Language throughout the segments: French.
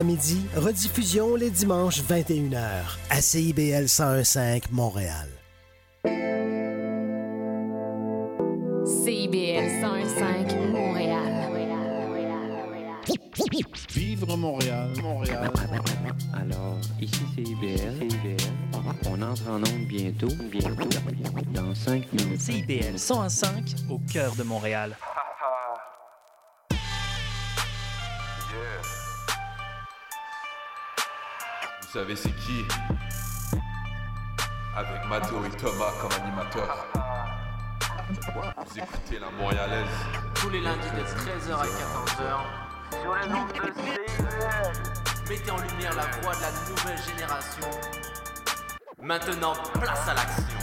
à midi, rediffusion les dimanches 21h à CIBL 101.5 Montréal. CIBL 101.5 Montréal. Vivre Montréal, Montréal. Alors, ici c'est CIBL. On entre en onde bientôt, dans 5 minutes. CIBL 101.5 au cœur de Montréal. Vous savez c'est qui? Avec Matteo et Thomas comme animateurs. Vous écoutez La Montréalaise. Tous les lundis de 13h à 14h. Sur les ondes de CIBL. Mettez en lumière la voix de la nouvelle génération. Maintenant, place à l'action.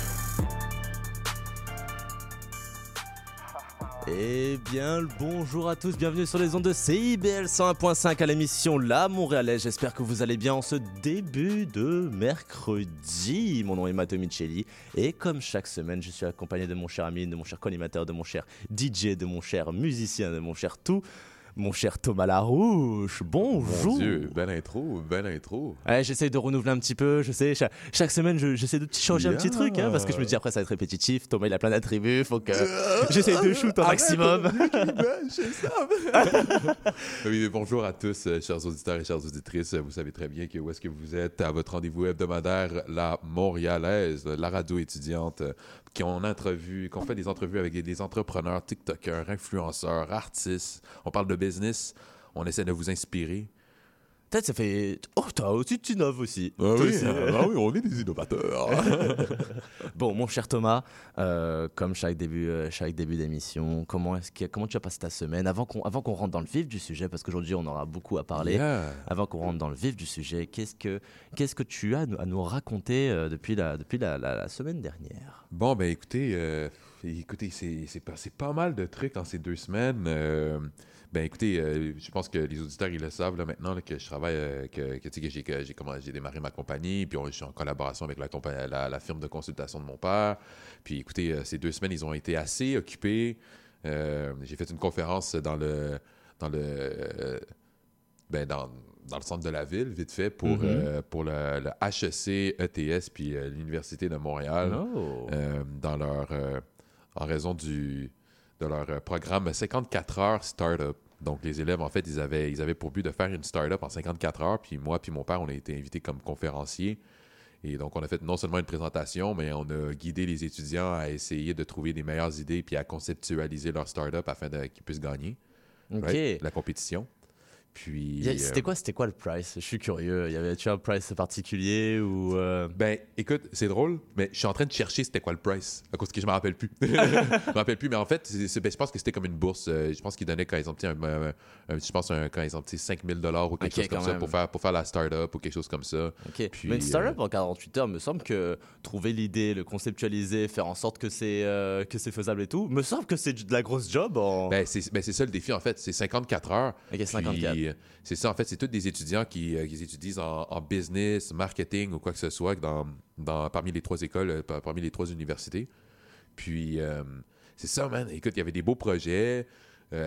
Eh bien, bonjour à tous, bienvenue sur les ondes de CIBL 101.5 à l'émission La Montréalaise. J'espère que vous allez bien en ce début de mercredi. Mon nom est Matteo Miceli et comme chaque semaine, je suis accompagné de mon cher ami, de mon cher co-animateur, de mon cher DJ, de mon cher musicien, de mon cher tout... Mon cher Thomas Larouche, bonjour. Mon Dieu, belle intro. Ouais, j'essaie de renouveler un petit peu, je sais, chaque semaine j'essaie de changer un petit truc, hein, parce que je me dis après ça va être répétitif, Thomas il a plein d'attributs, faut que j'essaie de shoot un maximum. Oui, bonjour à tous, chers auditeurs et chères auditrices, vous savez très bien que où est-ce que vous êtes à votre rendez-vous hebdomadaire, La Montréalaise, la radio étudiante, qu'on fait des entrevues avec des entrepreneurs, tiktokers, influenceurs, artistes, on parle de business, on essaie de vous inspirer. Peut-être ça fait... Oh, toi aussi, tu innoves aussi. Ah oui, on est des innovateurs. Bon, mon cher Thomas, comme chaque début d'émission, comment tu as passé ta semaine avant qu'on rentre dans le vif du sujet, parce qu'aujourd'hui, on aura beaucoup à parler. Yeah. Avant qu'on rentre dans le vif du sujet, qu'est-ce que tu as à nous raconter depuis la semaine dernière? Bon, ben écoutez, c'est pas mal de trucs en ces 2 semaines. Ben écoutez, je pense que les auditeurs, ils le savent là, maintenant là, que je travaille, j'ai démarré ma compagnie, puis je suis en collaboration avec la firme de consultation de mon père. Puis écoutez, ces 2 semaines, ils ont été assez occupés. J'ai fait une conférence dans le centre de la ville, vite fait, pour le HEC, ETS, puis l'Université de Montréal, dans leur, en raison de leur programme 54 heures Startup. Donc, les élèves, en fait, ils avaient pour but de faire une start-up en 54 heures. Puis moi, puis mon père, on a été invités comme conférenciers. Et donc, on a fait non seulement une présentation, mais on a guidé les étudiants à essayer de trouver des meilleures idées puis à conceptualiser leur start-up afin qu'ils puissent gagner la compétition. Puis, c'était quoi le price? Je suis curieux. Y avait-tu un price particulier ou... Ben, écoute, c'est drôle, mais je suis en train de chercher c'était quoi le price, à cause que je ne me rappelle plus. Mais en fait, je pense que c'était comme une bourse. Je pense qu'ils donnaient, quand ils ont obtient, quand ils ont obtient 5 000 $ ou quelque chose comme ça pour faire la start-up ou quelque chose comme ça. Okay. Puis, mais une start-up en 48 heures, me semble que trouver l'idée, le conceptualiser, faire en sorte que c'est faisable et tout, me semble que c'est de la grosse job. C'est ça le défi, en fait. C'est 54 heures. Okay, 54. Puis, c'est ça, en fait, c'est tous des étudiants qui étudient en business, marketing ou quoi que ce soit parmi les 3 écoles, parmi les 3 universités. Puis, c'est ça, man. Écoute, il y avait des beaux projets. Il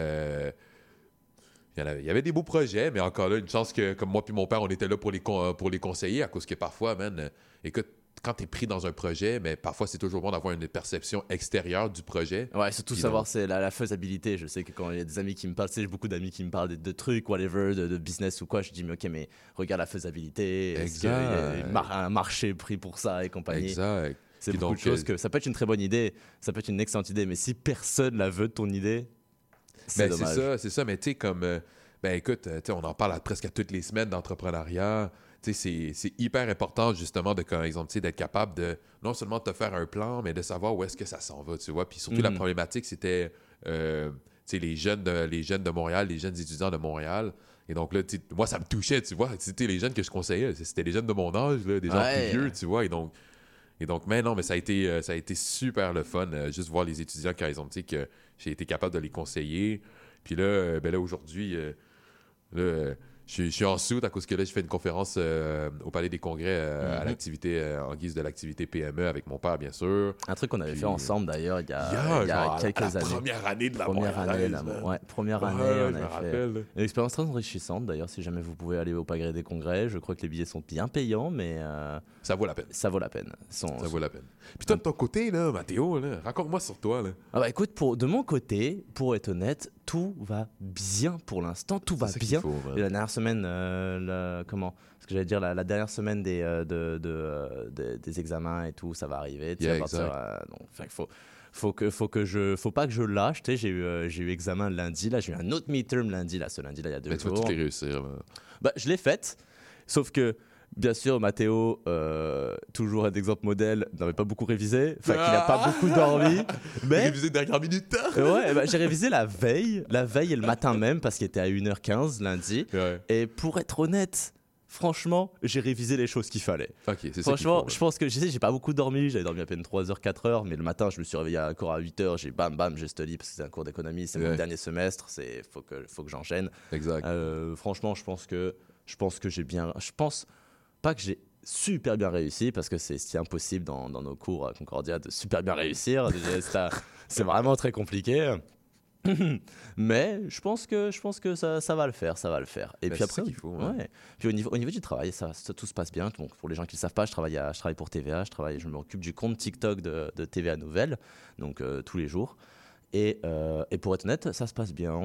y avait des beaux projets, mais encore là, une chance que, comme moi puis mon père, on était là pour les conseiller, à cause que parfois, man, écoute, quand tu es pris dans un projet, mais parfois c'est toujours bon d'avoir une perception extérieure du projet. Ouais, surtout puis savoir c'est la faisabilité. Je sais que quand il y a des amis qui me parlent, tu sais, j'ai beaucoup d'amis qui me parlent de trucs, whatever, de business ou quoi, je dis, mais ok, mais regarde la faisabilité. Est-ce qu'il y a un marché pris pour ça et compagnie? Exact. C'est puis beaucoup de choses que ça peut être une très bonne idée, ça peut être une excellente idée, mais si personne la veut de ton idée, c'est dommage. C'est ça, mais tu sais, comme, écoute, on en parle presque à toutes les semaines d'entrepreneuriat. C'est hyper important, justement, par exemple, d'être capable de non seulement te faire un plan, mais de savoir où est-ce que ça s'en va, tu vois. Puis surtout, la problématique, c'était les jeunes de Montréal, les jeunes étudiants de Montréal. Et donc là, moi, ça me touchait, tu vois. C'était les jeunes que je conseillais. C'était les jeunes de mon âge, là, des gens plus vieux, tu vois. Et donc mais non, mais ça a été super le fun, juste voir les étudiants, par exemple, que j'ai été capable de les conseiller. Puis là, aujourd'hui... Je suis en soute à cause que là, je fais une conférence au Palais des Congrès à l'activité, en guise de l'activité PME avec mon père, bien sûr. Un truc qu'on avait fait ensemble, d'ailleurs, il y a quelques années. Première année, on avait fait une expérience très enrichissante, d'ailleurs, si jamais vous pouvez aller au Palais des Congrès. Je crois que les billets sont bien payants, mais... ça vaut la peine. Ça vaut la peine. Puis toi, de ton côté, là, Mathéo, là, raconte-moi sur toi. Là. Ah bah écoute, de mon côté, pour être honnête, tout va bien pour l'instant, tout va bien. Faut, ouais. La dernière semaine, la dernière semaine des examens et tout, ça va arriver. Faut pas que je lâche. Tu sais, j'ai eu examen lundi, là j'ai eu un autre midterm lundi, là ce lundi là il y a deux jours. Mais tu vas tout réussir. Bah je l'ai faite, sauf que. Bien sûr, Matteo, toujours un exemple modèle, n'avait pas beaucoup révisé, enfin qu'il n'a pas beaucoup dormi. Mais... révisé de dernière minute. Ouais, bah, j'ai révisé la veille et le matin même, parce qu'il était à 1h15 lundi. Ouais. Et pour être honnête, franchement, j'ai révisé les choses qu'il fallait. Okay, c'est franchement, je pense que j'ai pas beaucoup dormi, j'avais dormi à peine 3h, 4h, mais le matin, je me suis réveillé encore à 8h, j'ai study, parce que c'est un cours d'économie, c'est mon dernier semestre, faut que j'enchaîne. Exact. Franchement, je pense que j'ai bien... Pas que j'ai super bien réussi, parce que c'est impossible dans nos cours à Concordia de super bien réussir. C'est vraiment très compliqué. Mais je pense que ça va le faire. Et puis après, Puis au niveau du travail, ça tout se passe bien. Donc pour les gens qui ne savent pas, je travaille pour TVA. Je m'occupe du compte TikTok de TVA Nouvelles, donc tous les jours. Et pour être honnête, ça se passe bien.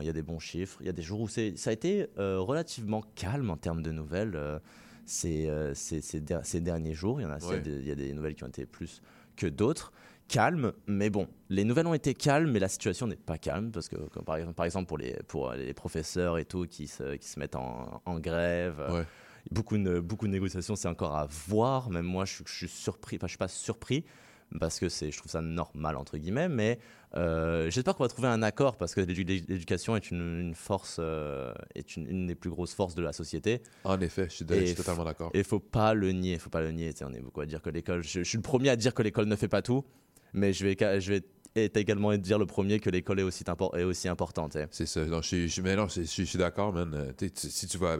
Il y a des bons chiffres. Il y a des jours où ça a été relativement calme en termes de nouvelles. Ces derniers jours, il y a des nouvelles qui ont été plus que d'autres, calmes, mais bon, les nouvelles ont été calmes, mais la situation n'est pas calme, parce que comme par exemple pour les professeurs et tout qui se mettent en grève, beaucoup de négociations, c'est encore à voir. Même moi, je suis surpris, enfin je suis pas surpris, parce que je trouve ça normal entre guillemets, mais j'espère qu'on va trouver un accord, parce que l'éducation est une force, une des plus grosses forces de la société. En effet, je suis totalement d'accord. Et faut pas le nier. On est beaucoup à dire que l'école. Je suis le premier à dire que l'école ne fait pas tout, mais je vais également dire le premier que l'école est aussi importante. Hein. C'est ça. Non, je suis d'accord, man. Si tu vas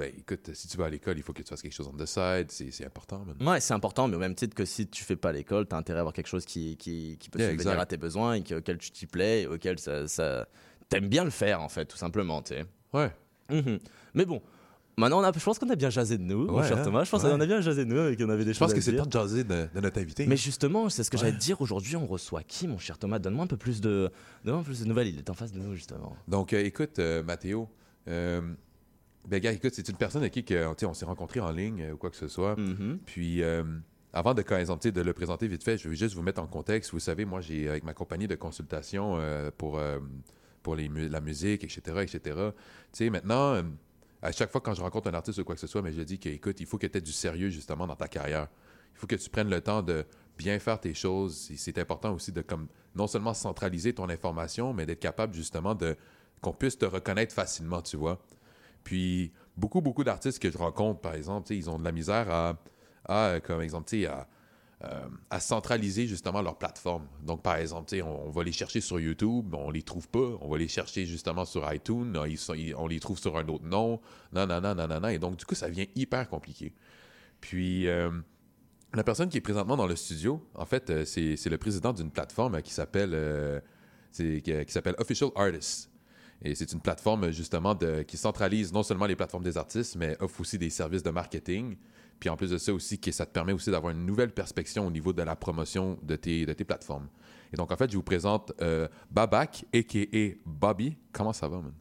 à l'école, il faut que tu fasses quelque chose on the side. C'est important, man. Ouais, c'est important, mais au même titre que si tu fais pas l'école, t'as intérêt à avoir quelque chose qui peut subvenir à tes besoins et auquel tu t'y plais, et auquel ça t'aimes bien le faire, en fait, tout simplement, tu sais. Ouais. Mm-hmm. Mais bon. Maintenant, je pense qu'on a bien jasé de nous, mon cher Thomas. Je pense qu'on a bien jasé de nous et qu'on avait des choses à dire. Je pense que c'est temps de jaser de notre invité. Mais justement, c'est ce que j'allais te dire. Aujourd'hui, on reçoit qui, mon cher Thomas? Donne-moi un peu plus de nouvelles. Il est en face de nous, justement. Donc, écoute, Mathéo, c'est une personne avec qui on s'est rencontrés en ligne ou quoi que ce soit. Mm-hmm. Puis, avant de le présenter vite fait, je vais juste vous mettre en contexte. Vous savez, moi, j'ai avec ma compagnie de consultation pour la musique, etc. Tu sais, maintenant... à chaque fois quand je rencontre un artiste ou quoi que ce soit, mais je dis qu'écoute, il faut que tu aies du sérieux justement dans ta carrière. Il faut que tu prennes le temps de bien faire tes choses. C'est important aussi de non seulement centraliser ton information, mais d'être capable justement qu'on puisse te reconnaître facilement, tu vois. Puis beaucoup d'artistes que je rencontre, par exemple, ils ont de la misère à centraliser justement leur plateforme. Donc, par exemple, on va les chercher sur YouTube, on les trouve pas. On va les chercher justement sur iTunes, on les trouve sur un autre nom, Et donc, du coup, ça devient hyper compliqué. Puis, la personne qui est présentement dans le studio, en fait, c'est le président d'une plateforme qui s'appelle Official Artists. Et c'est une plateforme justement qui centralise non seulement les plateformes des artistes, mais offre aussi des services de marketing. Puis en plus de ça aussi, ça te permet aussi d'avoir une nouvelle perspective au niveau de la promotion de tes plateformes. Et donc en fait, je vous présente Babak, a.k.a. Bobby. Comment ça va, man?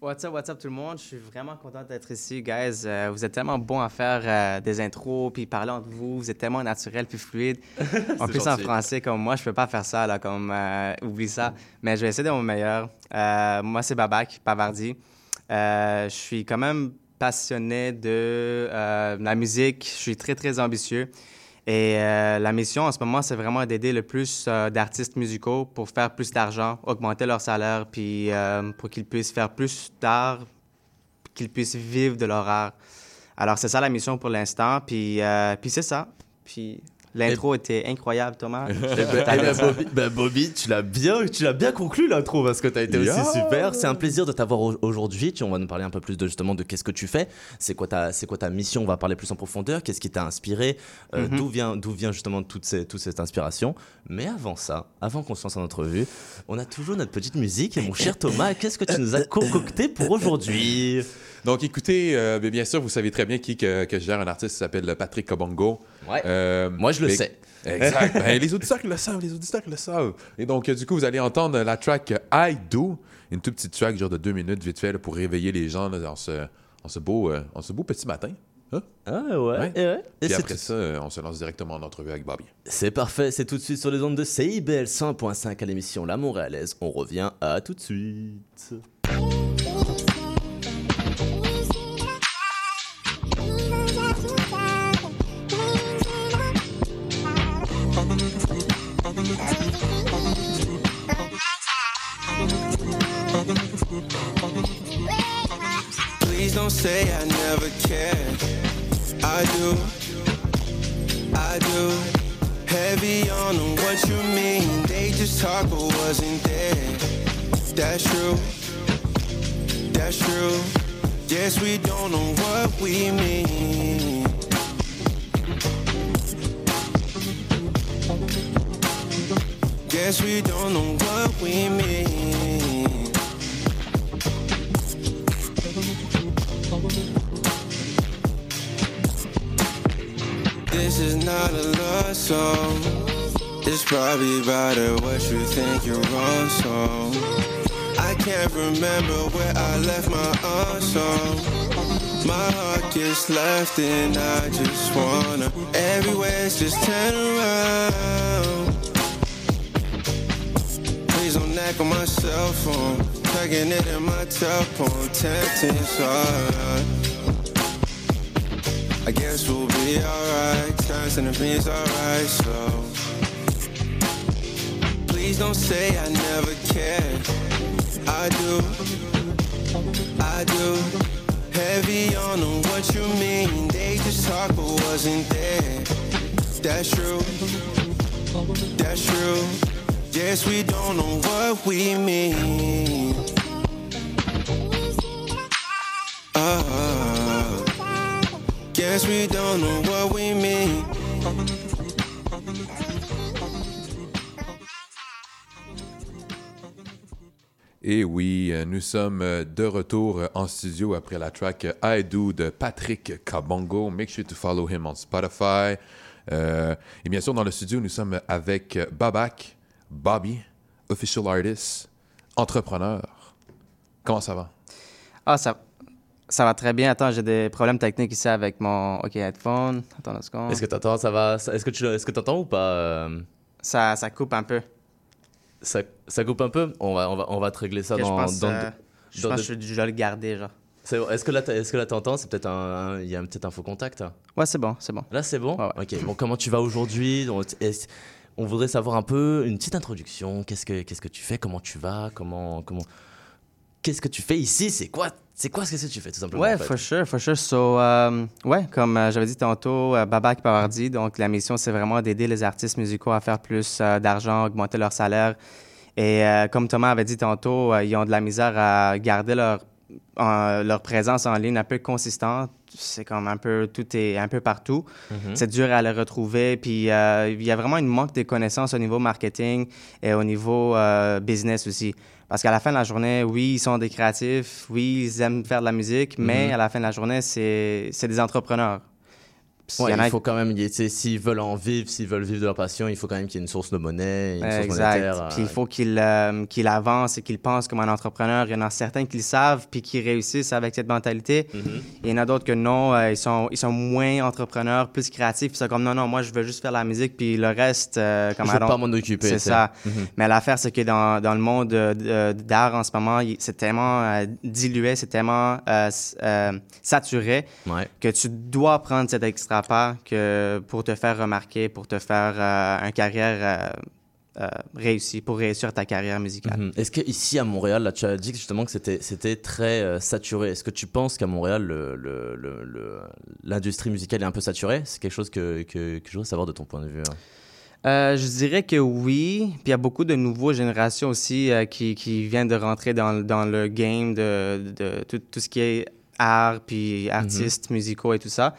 What's up tout le monde? Je suis vraiment content d'être ici, guys. Vous êtes tellement bons à faire des intros, puis parler entre vous. Vous êtes tellement naturel puis fluide. En plus, en français, comme moi, je peux pas faire ça, là, oublie ça. Mais je vais essayer de mon meilleur. Moi, c'est Babak Pavardi. Je suis quand même passionné de la musique. Je suis très, très ambitieux. Et la mission en ce moment, c'est vraiment d'aider le plus d'artistes musicaux pour faire plus d'argent, augmenter leur salaire, puis pour qu'ils puissent faire plus d'art, qu'ils puissent vivre de leur art. Alors, c'est ça la mission pour l'instant, puis c'est ça. Puis L'intro était incroyable, Thomas. Bobby, tu l'as bien conclu l'intro parce que t'as été aussi super. C'est un plaisir de t'avoir aujourd'hui. On va nous parler un peu plus de justement de qu'est-ce que tu fais, c'est quoi ta mission. On va parler plus en profondeur. Qu'est-ce qui t'a inspiré, d'où vient justement toute cette inspiration. Mais avant ça, avant qu'on se lance en entrevue, on a toujours notre petite musique. Et mon cher Thomas, qu'est-ce que tu nous as concocté pour aujourd'hui? Donc écoutez, bien sûr, vous savez très bien que gère un artiste qui s'appelle Patrick Kabongo. Ouais. Moi, je le sais. Exact. Ben, les auditeurs le savent. Et donc, du coup, vous allez entendre la track I Do, une toute petite track, genre de 2 minutes, vite fait, là, pour réveiller les gens là, en ce beau petit matin. Hein? Ah ouais. Et puis après ça, on se lance directement en entrevue avec Bobby. C'est parfait, c'est tout de suite sur les ondes de CIBL 100.5 à l'émission La Montréalaise. On revient à tout de suite. Don't say I never cared. I do. Heavy on them, what you mean? They just talk but wasn't there. That's true. Guess we don't know what we mean. Guess we don't know what we mean. This is not a love song. It's probably better what you think you're wrong song. I can't remember where I left my own song. My heart gets left and I just wanna everywhere it's just turn around. Please don't act on my cell phone. Tugging it in my telephone. Tempting sorry. I guess we'll be alright, times and everything's alright, so please don't say I never cared. I do. Heavy on them, what you mean? They just talk but wasn't there. That's true. Guess we don't know what we mean. Guess we don't know what we mean. Et oui, nous sommes de retour en studio après la track I Do de Patrick Kabongo. Make sure to follow him on Spotify. Et bien sûr, dans le studio, nous sommes avec Babak, Bobby, Official Artist, entrepreneur. Comment ça va? Ça va très bien. Attends, j'ai des problèmes techniques ici avec mon headphone. Attends une seconde. Est-ce que t'entends? Ça va? Est-ce que t'entends ou pas? Ça coupe un peu. Ça coupe un peu. On va te régler ça dans. Je pense que je dois le garder genre. Est-ce que là t'entends? C'est peut-être il y a peut-être un faux contact. Hein? Ouais, c'est bon. Là, c'est bon. Ah ouais. Ok. Bon, comment tu vas aujourd'hui? On voudrait savoir un peu une petite introduction. Qu'est-ce que tu fais? Comment tu vas? Comment? Qu'est-ce que tu fais ici? C'est quoi ce que tu fais, tout simplement? Ouais, en fait. for sure. So, comme j'avais dit tantôt, Babak Pavardi, donc la mission, c'est vraiment d'aider les artistes musicaux à faire plus d'argent, augmenter leur salaire. Et comme Thomas avait dit tantôt, ils ont de la misère à garder leur présence en ligne un peu consistante. C'est comme un peu, tout est un peu partout. Mm-hmm. C'est dur à le retrouver. Puis, il y a vraiment une manque de connaissances au niveau marketing et au niveau business aussi. Parce qu'à la fin de la journée, oui, ils sont des créatifs, oui, ils aiment faire de la musique, mais à la fin de la journée, c'est des entrepreneurs. Ouais, il faut quand même, tu sais, s'ils veulent vivre de leur passion, il faut quand même qu'il y ait une source de monnaie, une source monétaire. Puis il faut qu'ils avancent et qu'ils pensent comme un entrepreneur. Il y en a certains qui le savent puis qui réussissent avec cette mentalité. Mm-hmm. Il y en a d'autres que non, ils sont moins entrepreneurs, plus créatifs. Ils sont comme non, moi je veux juste faire la musique puis le reste, je ne veux pas m'en occuper. C'est ça. Mm-hmm. Mais l'affaire, c'est que dans le monde d'art en ce moment, c'est tellement dilué, c'est tellement saturé que tu dois prendre cet extra. Que pour te faire remarquer, pour te faire une carrière pour réussir ta carrière musicale. Mmh. Est-ce qu'ici à Montréal, là, tu as dit justement que c'était très saturé. Est-ce que tu penses qu'à Montréal, l'industrie musicale est un peu saturée? C'est quelque chose que je voudrais savoir de ton point de vue. Hein. Je dirais que oui. Puis il y a beaucoup de nouvelles générations aussi qui viennent de rentrer dans le game de tout ce qui est art, puis artistes musicaux et tout ça.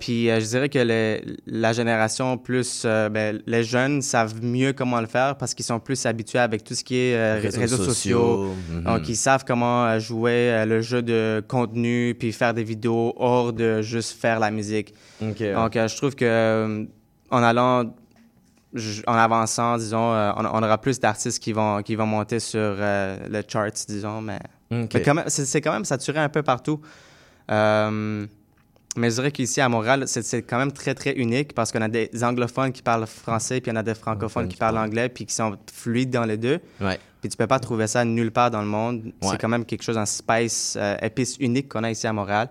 Puis je dirais que la génération plus... les jeunes savent mieux comment le faire parce qu'ils sont plus habitués avec tout ce qui est réseaux sociaux. Mm-hmm. Donc, ils savent comment jouer le jeu de contenu puis faire des vidéos hors de juste faire la musique. Okay. Donc, je trouve que en avançant, disons, on aura plus d'artistes qui vont monter sur le charts, disons. Mais quand même, c'est quand même saturé un peu partout. Mais je dirais qu'ici, à Montréal, c'est quand même très, très unique parce qu'on a des anglophones qui parlent français puis on a des francophones qui parlent anglais puis qui sont fluides dans les deux. Ouais. Puis tu peux pas trouver ça nulle part dans le monde. Ouais. C'est quand même quelque chose, un spice, épice unique qu'on a ici à Montréal.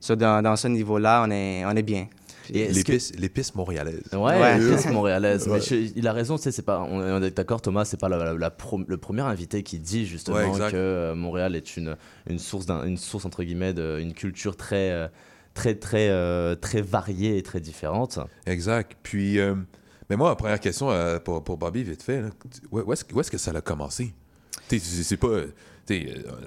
So, dans ce niveau-là, on est bien. L'épice montréalaise. Ouais, l'épice montréalaise. Mais il a raison, tu sais, c'est pas, on est d'accord, Thomas, c'est pas le premier invité qui dit justement que Montréal est une source, entre guillemets, d'une culture très variée et très différente. Exact. Puis, mais moi, première question pour Bobby, vite fait, là, où est-ce que ça a commencé? C'est pas...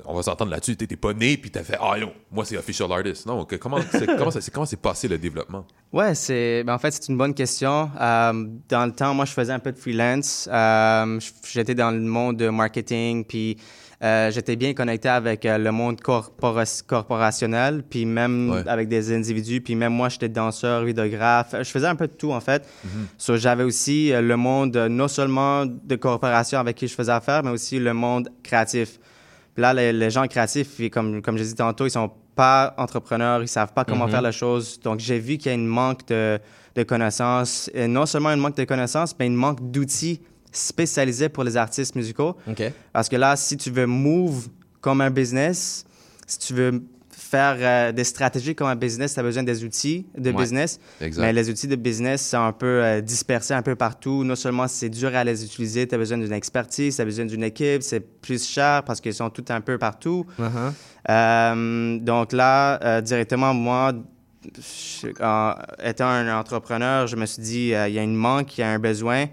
on va s'entendre là-dessus, t'es pas né puis t'as fait « Ah non, moi c'est Official Artist ». Non, comment s'est passé le développement? Ouais, c'est une bonne question. Dans le temps, moi je faisais un peu de freelance. J'étais dans le monde de marketing puis j'étais bien connecté avec le monde corporationnel puis même avec des individus. Puis même moi, j'étais danseur, vidéographe. Je faisais un peu de tout en fait. Mm-hmm. So, j'avais aussi le monde non seulement de corporation avec qui je faisais affaire, mais aussi le monde créatif. Là, les gens créatifs, comme je disais tantôt, ils sont pas entrepreneurs, ils savent pas comment faire la chose. Donc, j'ai vu qu'il y a une manque de connaissances. Et non seulement une manque de connaissances, mais une manque d'outils spécialisés pour les artistes musicaux. Okay. Parce que là, si tu veux move comme un business, si tu veux faire des stratégies comme un business, tu as besoin des outils de business. Exact. Mais les outils de business sont un peu dispersés un peu partout. Non seulement c'est dur à les utiliser, tu as besoin d'une expertise, tu as besoin d'une équipe, c'est plus cher parce qu'ils sont tous un peu partout. Uh-huh. Donc là, directement, moi, étant un entrepreneur, je me suis dit, il y a une manque, il y a un besoin.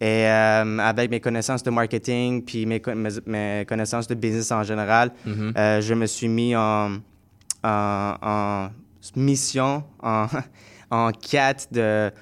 Et avec mes connaissances de marketing puis mes connaissances de business en général, je me suis mis en mission, en quête de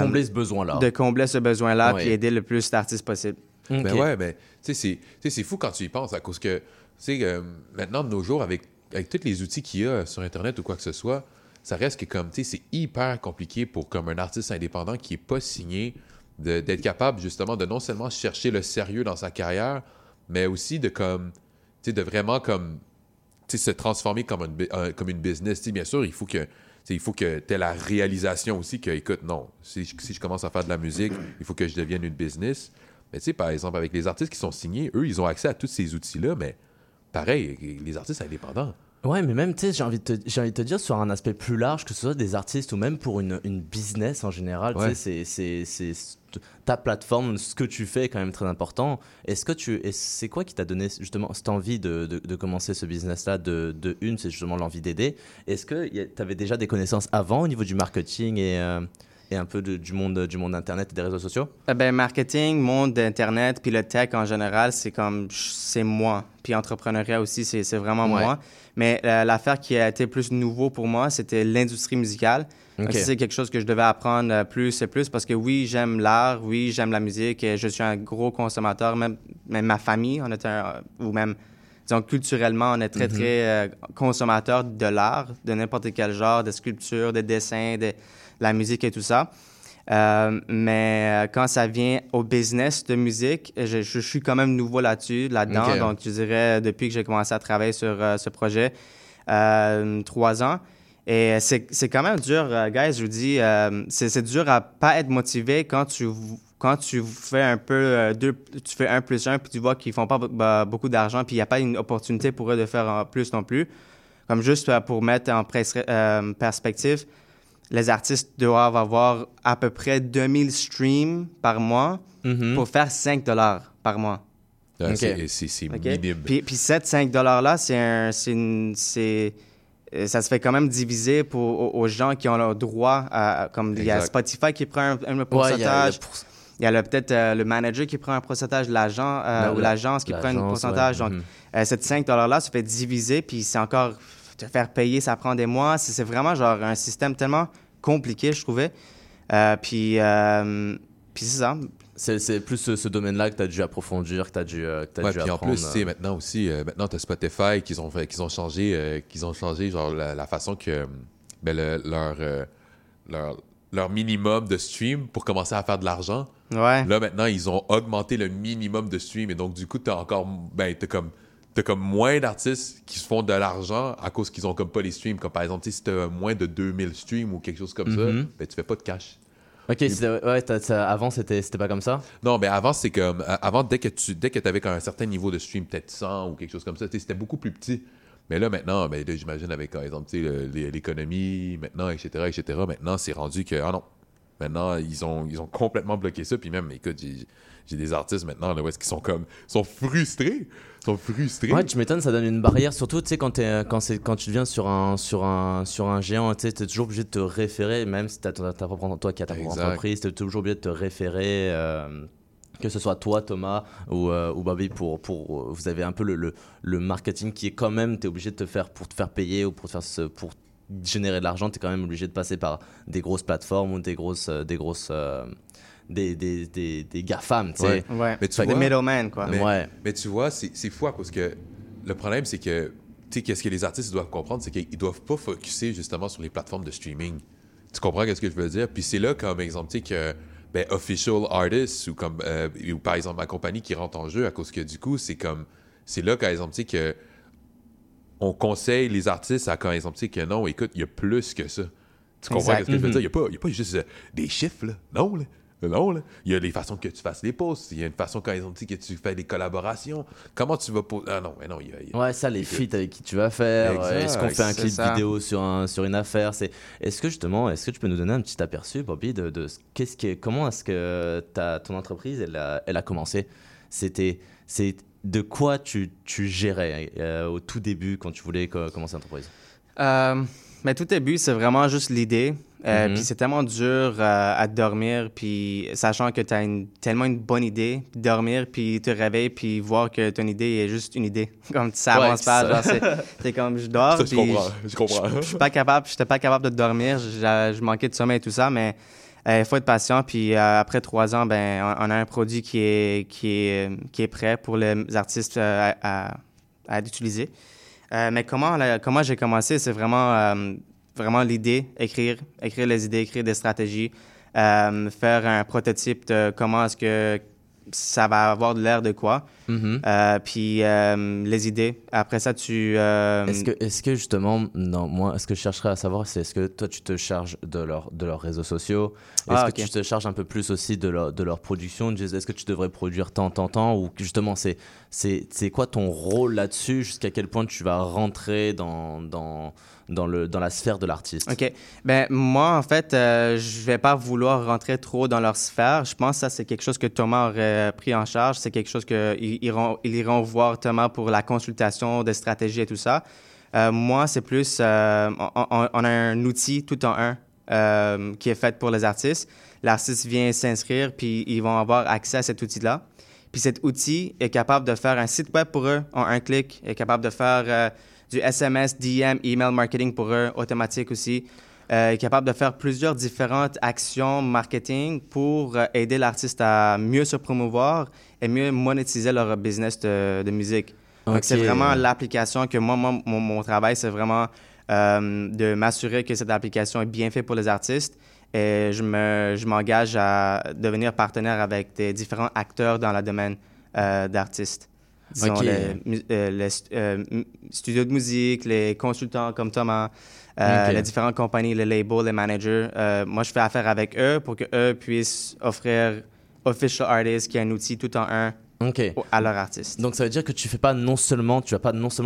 combler ce besoin-là. Puis aider le plus d'artistes possible. Okay. Mais tu sais, c'est fou quand tu y penses, à cause que, tu sais, maintenant, de nos jours, avec tous les outils qu'il y a sur Internet ou quoi que ce soit, ça reste que, comme, tu sais, c'est hyper compliqué pour, comme, un artiste indépendant qui n'est pas signé, d'être capable, justement, de non seulement chercher le sérieux dans sa carrière, mais aussi de, comme, tu sais, de vraiment, comme, se transformer comme une business. Bien sûr, il faut que tu aies la réalisation aussi que, écoute, non, si je commence à faire de la musique, il faut que je devienne une business. Mais tu sais, par exemple, avec les artistes qui sont signés, eux, ils ont accès à tous ces outils-là, mais pareil, les artistes indépendants. Ouais, mais même, tu sais, j'ai envie de te dire, sur un aspect plus large, que ce soit des artistes ou même pour une business en général, tu sais, c'est ta plateforme, ce que tu fais est quand même très important. C'est quoi qui t'a donné justement cette envie de commencer ce business-là de c'est justement l'envie d'aider. Est-ce que tu avais déjà des connaissances avant au niveau du marketing et un peu du monde Internet et des réseaux sociaux? Marketing, monde d'Internet, puis le tech en général, c'est moi. Puis entrepreneuriat aussi, c'est vraiment moi. Mais l'affaire qui a été plus nouveau pour moi, c'était l'industrie musicale. Okay. C'est quelque chose que je devais apprendre plus et plus parce que oui, j'aime l'art, oui, j'aime la musique. Et je suis un gros consommateur, même ma famille, disons, culturellement, on est très, très consommateur de l'art, de n'importe quel genre, des sculptures, des dessins, la musique et tout ça. Mais quand ça vient au business de musique, je suis quand même nouveau là-dedans. Okay. Donc, je dirais, depuis que j'ai commencé à travailler sur ce projet, 3 ans. Et c'est quand même dur, guys, je vous dis, c'est dur à pas être motivé quand tu fais un peu tu fais 1+1 puis tu vois qu'ils font pas beaucoup d'argent puis il n'y a pas une opportunité pour eux de faire plus non plus. Comme juste pour mettre en perspective, les artistes doivent avoir à peu près 2000 streams par mois pour faire 5 $ par mois. Okay. C'est minime. Puis cette 5 $-là, ça se fait quand même diviser aux gens qui ont leur droit à, comme il y a Spotify qui prend un pourcentage, il y a peut-être le manager qui prend un pourcentage, l'agent ou l'agence qui prend un pourcentage. Donc, cette 5 $-là se fait diviser, puis c'est encore te faire payer, ça prend des mois. C'est vraiment genre un système tellement compliqué, je trouvais. Puis c'est ça. C'est plus ce domaine-là que tu as dû approfondir, que tu as dû apprendre. En plus, c'est maintenant aussi, tu as Spotify qu'ils ont changé genre la façon que leur minimum de stream pour commencer à faire de l'argent. Ouais. Là, maintenant, ils ont augmenté le minimum de stream et donc, du coup, tu as encore... T'as comme moins d'artistes qui se font de l'argent à cause qu'ils ont comme pas les streams. Comme par exemple, si t'as moins de 2000 streams ou quelque chose comme ça, ben tu fais pas de cash. Ok, avant c'était pas comme ça? Non, mais avant c'est comme... Avant, dès que t'avais un certain niveau de stream, peut-être 100 ou quelque chose comme ça, c'était beaucoup plus petit. Mais là, maintenant, j'imagine avec, par exemple, l'économie, maintenant, etc., maintenant, c'est rendu que... Ah non! Maintenant, ils ont complètement bloqué ça. Puis même, écoute, j'ai des artistes maintenant là où est-ce qu'ils sont comme... Ils sont frustrés. Ouais, tu m'étonnes, ça donne une barrière. Surtout, tu sais, quand tu deviens sur un géant, tu sais, t'es toujours obligé de te référer, même si t'as ta propre entreprise, t'es toujours obligé de te référer... que ce soit toi, Thomas ou Bobby, pour vous avez un peu le marketing qui est quand même... T'es obligé de te faire... Pour te faire payer ou pour te faire... pour générer de l'argent, t'es quand même obligé de passer par des grosses plateformes ou des GAFAM, tu sais. Ouais. Mais tu vois, des middlemen, quoi. Mais tu vois, c'est fou parce que le problème, c'est que, tu sais, qu'est-ce que les artistes doivent comprendre, c'est qu'ils doivent pas focusser justement sur les plateformes de streaming. Tu comprends qu'est-ce que je veux dire? Puis c'est là, comme exemple, tu sais, que Official Artists ou comme, ou par exemple, ma compagnie qui rentre en jeu à cause que du coup, c'est comme, c'est là, par exemple, tu sais, que on conseille les artistes à quand ils ont dit que non, écoute, il y a plus que ça. Tu comprends ce que je veux dire? Il n'y a pas juste des chiffres, là. Non, là. Il y a les façons que tu fasses les posts. Il y a une façon quand ils ont dit que tu fais des collaborations. Comment tu vas... Ouais, ça, les feats avec qui tu vas faire. Est-ce qu'on fait un clip vidéo sur une affaire? Est-ce que tu peux nous donner un petit aperçu, Bobby, de comment est-ce que ton entreprise, elle a commencé? De quoi tu gérais au tout début quand tu voulais commencer l'entreprise? Mais tout début, c'est vraiment juste l'idée. Puis c'est tellement dur à dormir, puis sachant que tu as tellement une bonne idée, dormir, puis te réveiller, puis voir que ton idée est juste une idée. Comme ça avance pas, genre c'est comme je dors. Ça, je comprends. Je suis pas capable, j'étais pas capable de dormir, je manquais de sommeil et tout ça, mais il faut être patient, puis après 3 ans, on a un produit qui est prêt pour les artistes à utiliser. Mais comment j'ai commencé, c'est vraiment l'idée, écrire les idées, écrire des stratégies, faire un prototype de comment est-ce que ça va avoir de l'air de quoi, puis les idées. Après ça, tu... Est-ce que justement, non, moi, ce que je chercherais à savoir, c'est est-ce que toi, tu te charges de leurs réseaux sociaux? Est-ce que tu te charges un peu plus aussi de leur production? Est-ce que tu devrais produire tant? Ou justement, c'est quoi ton rôle là-dessus? Jusqu'à quel point tu vas rentrer dans la sphère de l'artiste? OK. Moi, en fait, je vais pas vouloir rentrer trop dans leur sphère. Je pense que ça, c'est quelque chose que Thomas aurait pris en charge. C'est quelque chose qu'ils iront voir Thomas pour la consultation des stratégies et tout ça. Moi, c'est plus... on a un outil tout en un qui est fait pour les artistes. L'artiste vient s'inscrire, puis ils vont avoir accès à cet outil-là. Puis cet outil est capable de faire un site web pour eux en un clic, est capable de faire... du SMS, DM, email marketing pour eux, automatique aussi, capable de faire plusieurs différentes actions marketing pour aider l'artiste à mieux se promouvoir et mieux monétiser leur business de musique. Okay. Donc, c'est vraiment l'application que moi mon travail, c'est vraiment de m'assurer que cette application est bien faite pour les artistes. Et je m'engage à devenir partenaire avec des différents acteurs dans le domaine d'artistes. Disons, les studios de musique, les consultants comme Thomas, les différentes compagnies, les labels, les managers. Moi, je fais affaire avec eux pour qu'eux puissent offrir Official Artists, qui est un outil tout en un okay. à leur artiste. Donc ça veut dire que tu vas pas non seulement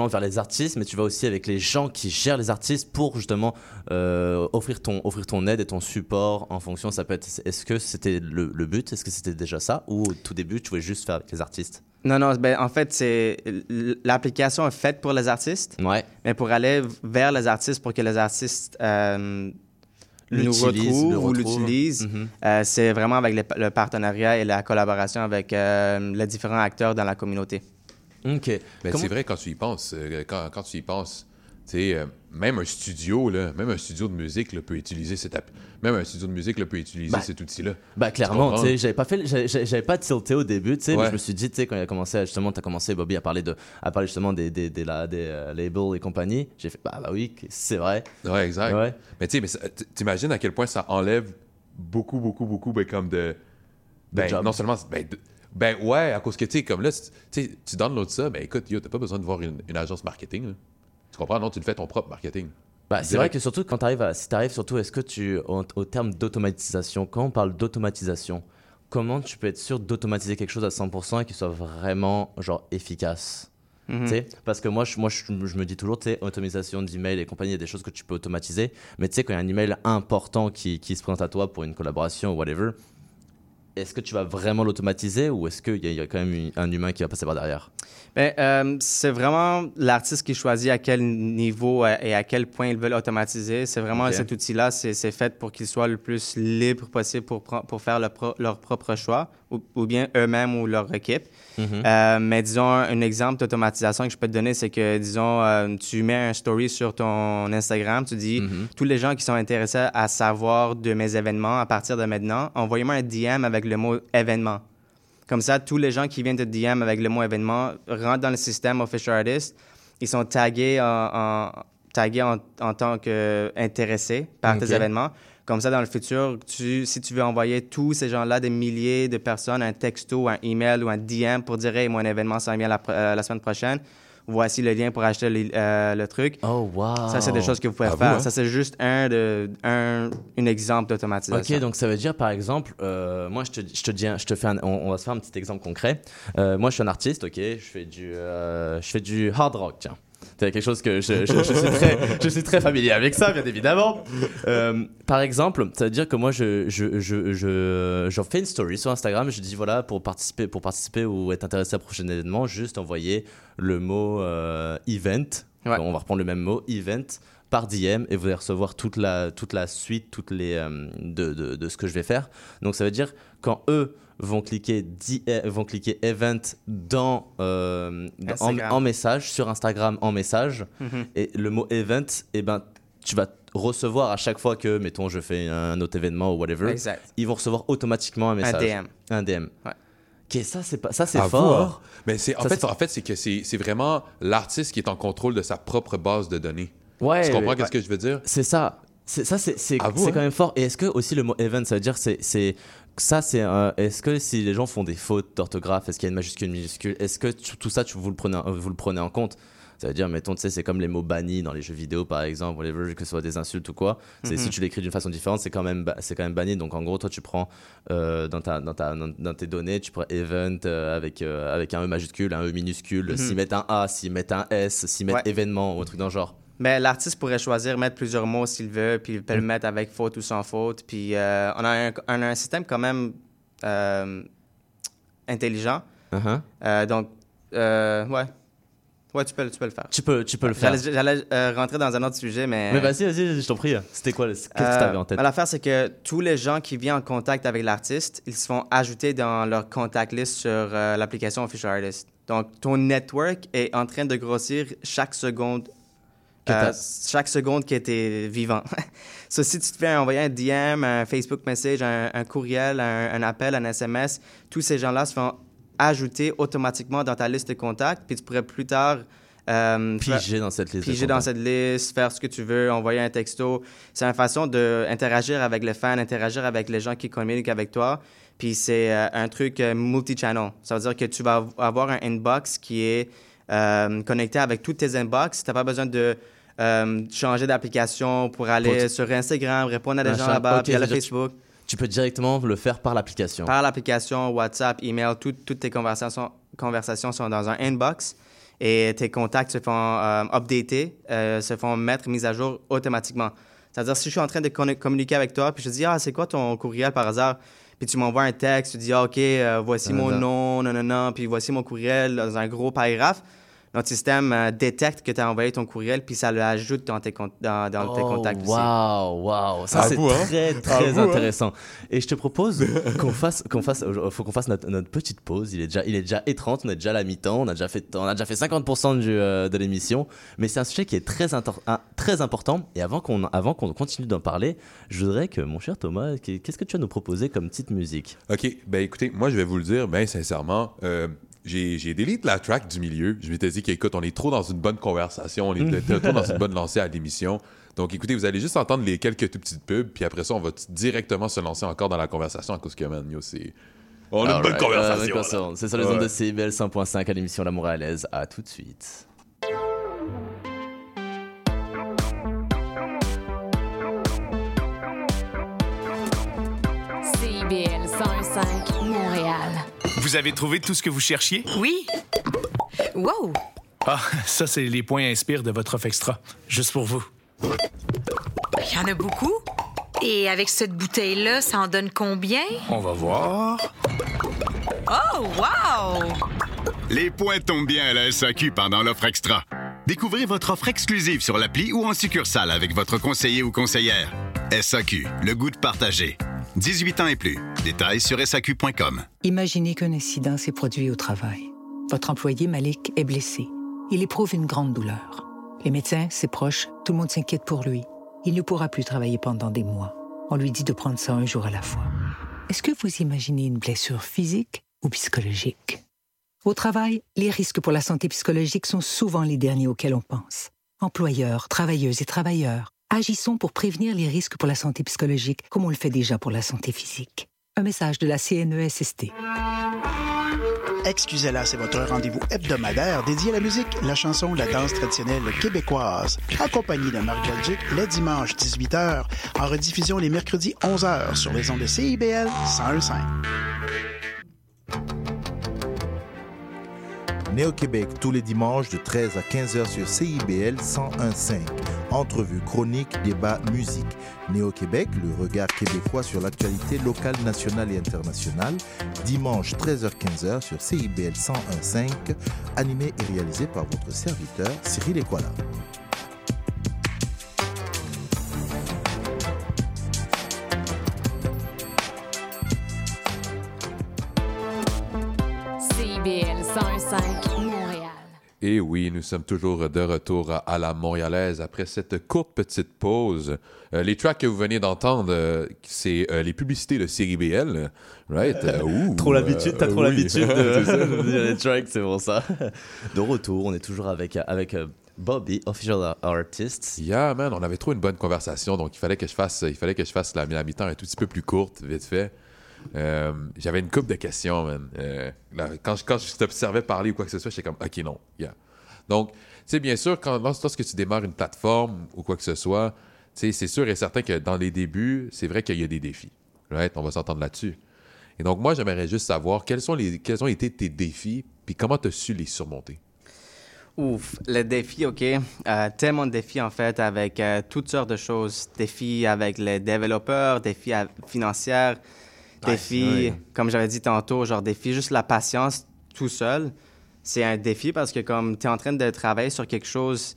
vers les artistes, mais tu vas aussi avec les gens qui gèrent les artistes pour justement offrir ton aide et ton support en fonction. Ça peut être. Est-ce que c'était le but? Est-ce que c'était déjà ça? Ou au tout début, tu voulais juste faire avec les artistes? Non, ben, en fait, c'est l'application est faite pour les artistes, ouais. mais pour aller vers les artistes, pour que les artistes l'utilisent. Mm-hmm. C'est vraiment avec le partenariat et la collaboration avec les différents acteurs dans la communauté. OK. Ben, c'est vrai quand tu y penses. Quand tu y penses, même un studio de musique là, peut utiliser cette app. Même un studio de musique là, peut utiliser cet outil-là. Bah clairement, tu sais, j'avais pas tilté au début, tu sais, mais je me suis dit, tu sais, quand il a commencé justement, t'as commencé Bobby à parler justement des labels et compagnie. J'ai fait bah oui, c'est vrai. Ouais, exact. Ouais. Mais tu sais, t'imagines à quel point ça enlève beaucoup de job, à cause que tu sais comme là, tu downloads ça, ben écoute, yo, t'as pas besoin de voir une agence marketing. Là. Tu comprends? Non, tu le fais ton propre marketing. Bah, c'est vrai que surtout quand tu arrives, est-ce que au terme d'automatisation, quand on parle d'automatisation, comment tu peux être sûr d'automatiser quelque chose à 100% et qu'il soit vraiment genre efficace? Mm-hmm. Parce que moi je me dis toujours, tu sais, automatisation d'email et compagnie, il y a des choses que tu peux automatiser, mais tu sais, quand il y a un email important qui se présente à toi pour une collaboration ou whatever, est-ce que tu vas vraiment l'automatiser ou est-ce qu'il y a quand même un humain qui va passer par derrière? C'est vraiment l'artiste qui choisit à quel niveau et à quel point ils veulent automatiser. C'est vraiment cet outil-là, c'est fait pour qu'ils soient le plus libre possible pour faire leur propre choix ou bien eux-mêmes ou leur équipe. Mm-hmm. Mais disons, un exemple d'automatisation que je peux te donner, c'est que disons, tu mets un story sur ton Instagram, tu dis « Tous les gens qui sont intéressés à savoir de mes événements à partir de maintenant, envoyez-moi un DM avec le mot « événement ». Comme ça, tous les gens qui viennent de DM avec le mot « événement » rentrent dans le système Official Artist. Ils sont tagués en tant qu'intéressés par tes événements. Comme ça, dans le futur, si tu veux envoyer tous ces gens-là, des milliers de personnes, un texto, un email ou un DM pour dire « Hey, mon événement s'en vient la semaine prochaine. Voici le lien pour acheter le truc. » Oh, wow! Ça, c'est des choses que vous pouvez faire. Vous, hein? Ça, c'est juste un exemple d'automatisation. OK, donc ça veut dire, par exemple, moi, je te fais on va se faire un petit exemple concret. Moi, je suis un artiste, OK? Je fais du hard rock, tiens. C'est quelque chose que je suis très familier avec ça, bien évidemment. Par exemple, ça veut dire que moi, je fais une story sur Instagram. Je dis, voilà, pour participer ou être intéressé à un prochain événement, juste envoyer le mot « event ». Ouais. On va reprendre le même mot « event » par DM et vous allez recevoir toute la suite de ce que je vais faire. Donc, ça veut dire quand eux vont cliquer event en message sur Instagram en message et le mot event, et ben tu vas recevoir à chaque fois que mettons je fais un autre événement ou whatever, ils vont recevoir automatiquement un message, un DM. Ouais. OK, ça c'est fort. Vous, hein? Mais c'est vraiment l'artiste qui est en contrôle de sa propre base de données. Ouais, tu comprends qu'est-ce que je veux dire? C'est ça. C'est quand même fort. Et est-ce que aussi le mot event, ça veut dire est-ce que si les gens font des fautes d'orthographe, est-ce qu'il y a une majuscule, une minuscule, est-ce que vous le prenez en compte? Ça veut dire, mettons, tu sais, c'est comme les mots bannis dans les jeux vidéo, par exemple, whatever, que ce soit des insultes ou quoi. C'est, si tu l'écris d'une façon différente, c'est quand même banni. Donc, en gros, toi, tu prends dans tes données, tu prends event avec un E majuscule, un E minuscule, s'ils mettent un A, s'ils mettent un S, s'ils mettent événement ou un truc dans le genre. Mais l'artiste pourrait choisir mettre plusieurs mots s'il veut, puis il peut le mettre avec faute ou sans faute. Puis on a un système quand même intelligent. Uh-huh. Donc, tu peux le faire. Tu peux le faire. J'allais rentrer dans un autre sujet, mais... Mais vas-y, je t'en prie. C'était quoi? Qu'est-ce que tu avais en tête? L'affaire, c'est que tous les gens qui viennent en contact avec l'artiste, ils se font ajouter dans leur contact list sur l'application Official Artist. Donc, ton network est en train de grossir chaque seconde que t'es vivant. So, si tu te fais envoyer un DM, un Facebook message, un courriel, un appel, un SMS, tous ces gens-là se font ajouter automatiquement dans ta liste de contacts, puis tu pourrais plus tard... Piger dans cette liste, faire ce que tu veux, envoyer un texto. C'est une façon d'interagir avec les fans, interagir avec les gens qui communiquent avec toi. Puis c'est un truc multi-channel. Ça veut dire que tu vas avoir un inbox qui est... connecté avec toutes tes inbox. Tu n'as pas besoin de changer d'application pour aller sur Instagram, répondre à des gens là-bas, puis aller Facebook. tu peux directement le faire par l'application. Par l'application, WhatsApp, email, toutes tes conversations sont dans un inbox et tes contacts se font updater, se font mettre mise à jour automatiquement. C'est-à-dire, si je suis en train de communiquer avec toi, puis je te dis « Ah, c'est quoi ton courriel par hasard ?» Puis tu m'envoies un texte, tu dis « Ah, OK, voici mon nom, non, puis voici mon courriel dans un gros paragraphe. » Notre système détecte que tu as envoyé ton courriel, puis ça l'ajoute dans tes contacts aussi. Wow. Ça, c'est très intéressant. Et je te propose qu'on fasse notre petite pause. Il est déjà 1h30, on est déjà à la mi-temps, on a déjà fait 50% de l'émission. Mais c'est un sujet qui est très important. Et avant qu'on continue d'en parler, je voudrais que, mon cher Thomas, qu'est-ce que tu vas nous proposer comme petite musique? OK, ben écoutez, moi, je vais vous le dire, ben sincèrement... J'ai délité la track du milieu. Je m'étais dit qu'écoute, on est trop dans une bonne conversation, on est trop dans une bonne lancée à l'émission. Donc écoutez, vous allez juste entendre les quelques toutes petites pubs, puis après ça, on va directement se lancer encore dans la conversation à cause que, man, yo, c'est... On a une bonne conversation. C'est sur les ondes de CIBL 100.5 à l'émission La Montréalaise. À tout de suite. CIBL 101.5 Montréal. Vous avez trouvé tout ce que vous cherchiez? Oui. Wow! Ah, ça, c'est les points Inspire de votre offre extra. Juste pour vous. Il y en a beaucoup. Et avec cette bouteille-là, ça en donne combien? On va voir. Oh, wow! Les points tombent bien à la SAQ pendant l'offre extra. Découvrez votre offre exclusive sur l'appli ou en succursale avec votre conseiller ou conseillère. SAQ, le goût de partager. 18 ans et plus. Détails sur SAQ.com. Imaginez qu'un incident s'est produit au travail. Votre employé, Malik, est blessé. Il éprouve une grande douleur. Les médecins, ses proches, tout le monde s'inquiète pour lui. Il ne pourra plus travailler pendant des mois. On lui dit de prendre ça un jour à la fois. Est-ce que vous imaginez une blessure physique ou psychologique? Au travail, les risques pour la santé psychologique sont souvent les derniers auxquels on pense. Employeurs, travailleuses et travailleurs, agissons pour prévenir les risques pour la santé psychologique comme on le fait déjà pour la santé physique. Un message de la CNESST. Excusez-la, c'est votre rendez-vous hebdomadaire dédié à la musique, la chanson, la danse traditionnelle québécoise. Accompagné de Marc Belgique les dimanches 18h, en rediffusion les mercredis 11h sur les ondes de CIBL 101.5. Néo-Québec, tous les dimanches de 13 à 15h sur CIBL 101.5. Entrevues, chroniques, débats, musique. Néo-Québec, le regard québécois sur l'actualité locale, nationale et internationale. Dimanche 13h-15h sur CIBL 101.5. Animé et réalisé par votre serviteur Cyril Ekwala. Et oui, nous sommes toujours de retour à La Montréalaise après cette courte petite pause. Les tracks que vous venez d'entendre, c'est les publicités de CIBL, right? Trop l'habitude, t'as trop l'habitude de dire les tracks, c'est pour ça. De retour, on est toujours avec Bobby, Official Artists. Yeah, man, on avait trop une bonne conversation, donc il fallait que je fasse la mi-temps un tout petit peu plus courte, vite fait. J'avais une couple de questions, man. Là, quand je t'observais parler ou quoi que ce soit, j'étais comme « OK, non, yeah ». Donc, tu sais, bien sûr, lorsque tu démarres une plateforme ou quoi que ce soit, tu sais, c'est sûr et certain que dans les débuts, c'est vrai qu'il y a des défis, right? On va s'entendre là-dessus. Et donc, moi, j'aimerais juste savoir quels ont été tes défis puis comment tu as su les surmonter? Ouf, les défis, OK. Tellement de défis, en fait, avec toutes sortes de choses. Défis avec les développeurs, défis financiers. Défi, comme j'avais dit tantôt, genre défi, juste la patience tout seul, c'est un défi parce que comme tu es en train de travailler sur quelque chose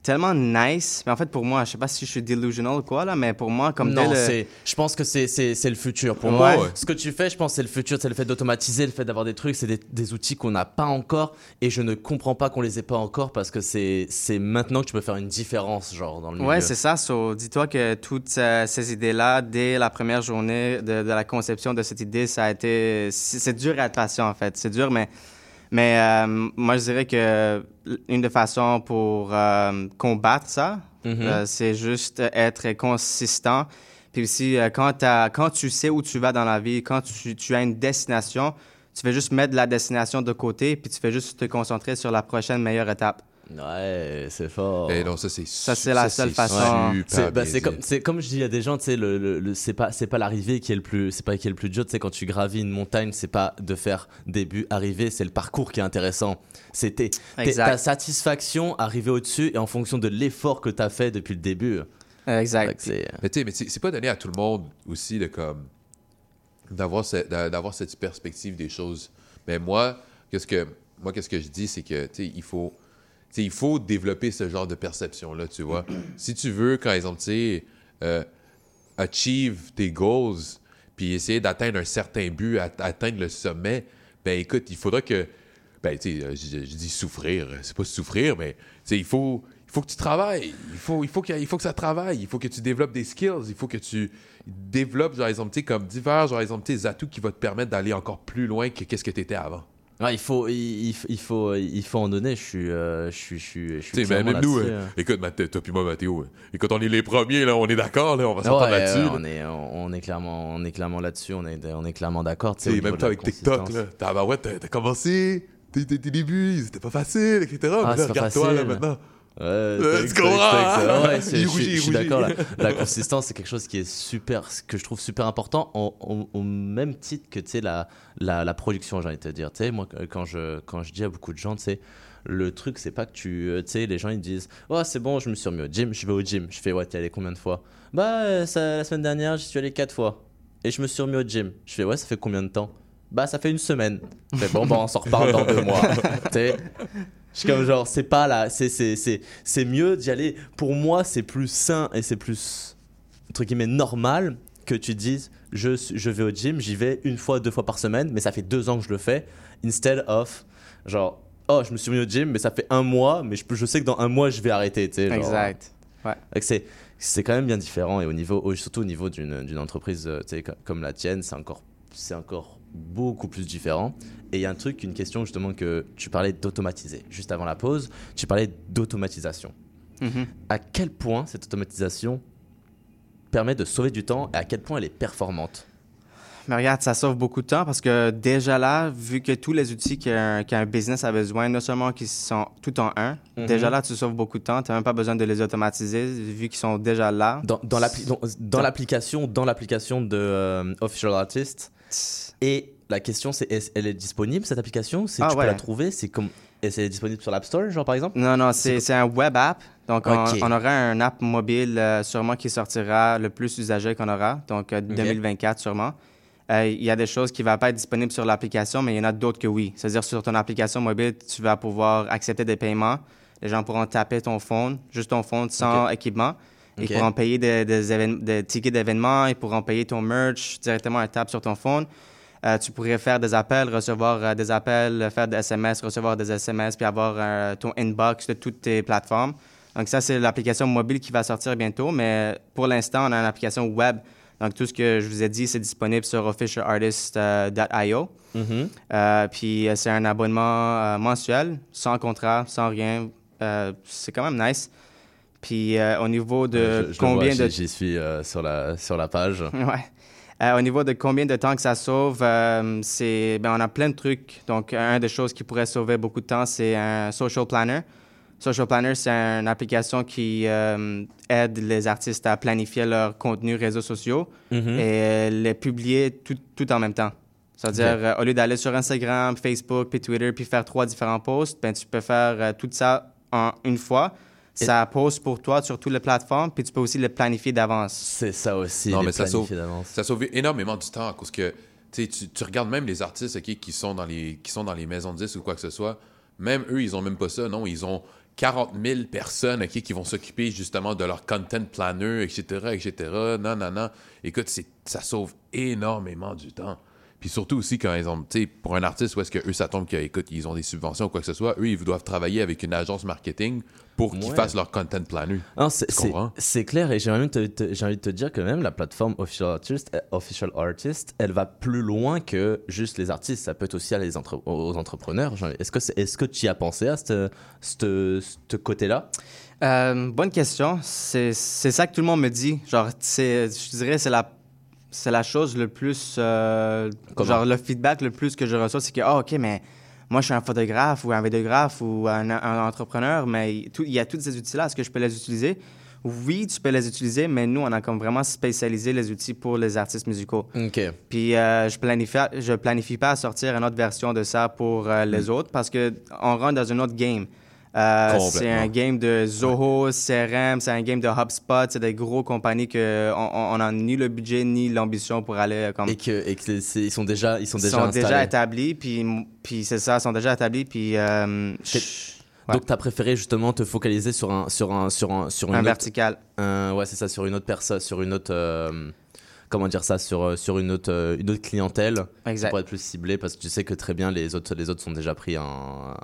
tellement nice, mais en fait pour moi, je sais pas si je suis delusional ou quoi là, mais pour moi comme non, je pense que c'est le futur pour moi. Ouais. Ce que tu fais, je pense que c'est le futur, c'est le fait d'automatiser, le fait d'avoir des trucs, c'est des outils qu'on n'a pas encore et je ne comprends pas qu'on les ait pas encore parce que c'est maintenant que tu peux faire une différence genre dans le milieu. Ouais, c'est ça. So, dis-toi que toutes ces idées là, dès la première journée de la conception de cette idée, ça a été c'est dur à être patient en fait, c'est dur mais moi, je dirais que une des façons pour combattre ça, c'est juste être consistant. Puis aussi, quand tu sais où tu vas dans la vie, quand tu as une destination, tu fais juste mettre la destination de côté puis tu fais juste te concentrer sur la prochaine meilleure étape. Ouais, c'est fort. Et non, ça c'est la seule façon. C'est comme je dis à des gens, tu sais, c'est pas l'arrivée qui est le plus dur, tu sais, quand tu gravis une montagne, c'est pas de faire début arrivée, c'est le parcours qui est intéressant. C'était ta satisfaction arriver au-dessus et en fonction de l'effort que tu as fait depuis le début. Exact. Mais c'est pas donné à tout le monde aussi de comme d'avoir cette perspective des choses. Mais moi qu'est-ce que je dis, c'est que tu sais, il faut développer ce genre de perception-là, tu vois. Si tu veux, par exemple, achieve tes goals puis essayer d'atteindre un certain but, atteindre le sommet, ben écoute, il faudra que... Ben, tu sais, je dis souffrir. C'est pas souffrir, mais tu sais, il faut que tu travailles. Il faut que ça travaille. Il faut que tu développes des skills. Il faut que tu développes, genre, exemple, tu sais, comme divers, genre, exemple, tes atouts qui vont te permettre d'aller encore plus loin que qu'est-ce que tu étais avant. Ah, il faut en donner. Je suis clairement là-dessus. Même nous, écoute, toi puis moi, Mathéo, et quand on est les premiers, là, on est d'accord, là, on va s'entendre là-dessus. On est clairement là-dessus, on est clairement d'accord. Et même toi avec TikTok, là, t'as commencé, tes débuts, c'était pas facile, etc. Ah, mais là, regarde-toi là maintenant. Je suis d'accord. La consistance, c'est quelque chose qui est super, que je trouve super important, au même titre que, tu sais, la production, j'ai envie de te dire. Tu sais, moi, quand je dis à beaucoup de gens, tu sais, le truc, c'est pas que tu sais, les gens, ils disent, oh, c'est bon, je me suis remis au gym, je vais au gym. Je fais, ouais, t'es allé combien de fois? Bah, la semaine dernière, j'y suis allé 4 fois et je me suis remis au gym. Je fais, ouais, ça fait combien de temps? Bah, ça fait 1 semaine. Mais bon, on s'en reparle dans 2 mois. Tu sais. Je suis comme genre, c'est pas là, c'est mieux d'y aller. Pour moi, c'est plus sain et c'est plus, entre guillemets, normal que tu dises, je vais au gym, j'y vais 1 fois, 2 fois par semaine, mais ça fait 2 ans que je le fais, instead of, genre, oh, je me suis mis au gym, mais ça fait 1 mois, mais je sais que dans 1 mois, je vais arrêter, tu sais. Exact. Ouais. Donc c'est quand même bien différent, et surtout au niveau d'une entreprise, tu sais, comme la tienne, c'est encore beaucoup plus différent. Et il y a un truc, une question justement que tu parlais d'automatiser. Juste avant la pause, tu parlais d'automatisation. Mm-hmm. À quel point cette automatisation permet de sauver du temps et à quel point elle est performante? Mais regarde, ça sauve beaucoup de temps parce que déjà là, vu que tous les outils qu'un business a besoin, non seulement qu'ils sont tout en un, mm-hmm. déjà là, tu sauves beaucoup de temps. Tu n'as même pas besoin de les automatiser vu qu'ils sont déjà là. Dans l'application de Official Artists. Et la question, c'est elle est disponible, cette application? Tu peux la trouver? C'est disponible sur l'App Store, genre, par exemple? Non, c'est un web app. Donc, on aura un app mobile sûrement qui sortira le plus usagé qu'on aura. Donc, 2024 sûrement. Il y a des choses qui ne vont pas être disponibles sur l'application, mais il y en a d'autres que oui. C'est-à-dire, sur ton application mobile, tu vas pouvoir accepter des paiements. Les gens pourront taper ton phone, juste ton phone, sans équipement. Ils pourront payer des tickets d'événements, ils pourront payer ton merch directement à une table sur ton phone. Tu pourrais faire des appels, recevoir des appels, faire des SMS, recevoir des SMS, puis avoir ton inbox de toutes tes plateformes. Donc ça, c'est l'application mobile qui va sortir bientôt, mais pour l'instant, on a une application web. Donc tout ce que je vous ai dit, c'est disponible sur officialartist.io. Mm-hmm. Puis c'est un abonnement mensuel, sans contrat, sans rien. C'est quand même nice. Puis au niveau de j'y suis sur la page. Ouais. Au niveau de combien de temps que ça sauve, on a plein de trucs. Donc, une des choses qui pourrait sauver beaucoup de temps, c'est un social planner. Social planner, c'est une application qui aide les artistes à planifier leur contenu réseaux sociaux mm-hmm. et les publier tout en même temps. C'est-à-dire, au lieu d'aller sur Instagram, Facebook, puis Twitter, puis faire 3 différents posts, ben, tu peux faire tout ça en une fois. Ça pose pour toi sur toutes les plateformes, puis tu peux aussi les planifier d'avance. C'est ça aussi, ça sauve énormément du temps, parce que tu regardes même les artistes qui sont dans les maisons de disques ou quoi que ce soit, même eux, ils ont même pas ça, non, ils ont 40 000 personnes qui vont s'occuper justement de leur content planner, etc., etc., non. Écoute, ça sauve énormément du temps. Puis surtout aussi, quand ils ont, tu sais, pour un artiste, où est-ce qu'eux, ça tombe qu'ils ont des subventions ou quoi que ce soit, eux, ils doivent travailler avec une agence marketing pour qu'ils fassent leur content planner. Non, c'est clair, et j'ai envie de te dire que même la plateforme Official Artist, elle va plus loin que juste les artistes, ça peut être aussi aux entrepreneurs. Est-ce que tu y as pensé à ce côté-là? Bonne question. C'est ça que tout le monde me dit. Genre, je dirais, c'est la chose le plus, genre le feedback le plus que je reçois, c'est que, ah, OK, mais moi, je suis un photographe ou un vidéographe ou un entrepreneur, mais il y a tous ces outils-là. Est-ce que je peux les utiliser? Oui, tu peux les utiliser, mais nous, on a comme vraiment spécialisé les outils pour les artistes musicaux. OK. Puis, je planifie pas sortir une autre version de ça pour les autres parce qu'on rentre dans une autre game. C'est un game de Zoho, CRM, c'est un game de HubSpot, c'est des grosses compagnies qu'on n'a ni le budget ni l'ambition pour aller comme... Ils sont déjà établis, puis Donc, tu as préféré justement te focaliser sur une verticale. Sur une autre personne, sur une autre... sur une autre clientèle. Exact. Pour être plus ciblé parce que tu sais que très bien les autres sont déjà pris en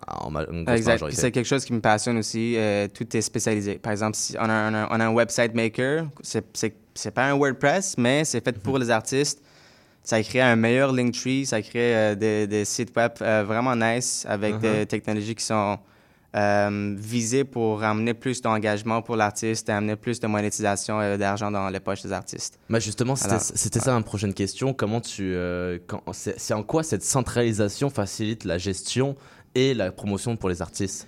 grosse majorité. C'est quelque chose qui me passionne aussi, tout est spécialisé. Par exemple, si on a un website maker, c'est pas un WordPress mais c'est fait pour les artistes. Ça crée un meilleur Linktree, ça crée des sites web vraiment nice avec des technologies qui sont visées pour amener plus d'engagement pour l'artiste et amener plus de monétisation et d'argent dans les poches des artistes. Mais justement, c'était ça ma prochaine question. Comment c'est en quoi cette centralisation facilite la gestion et la promotion pour les artistes?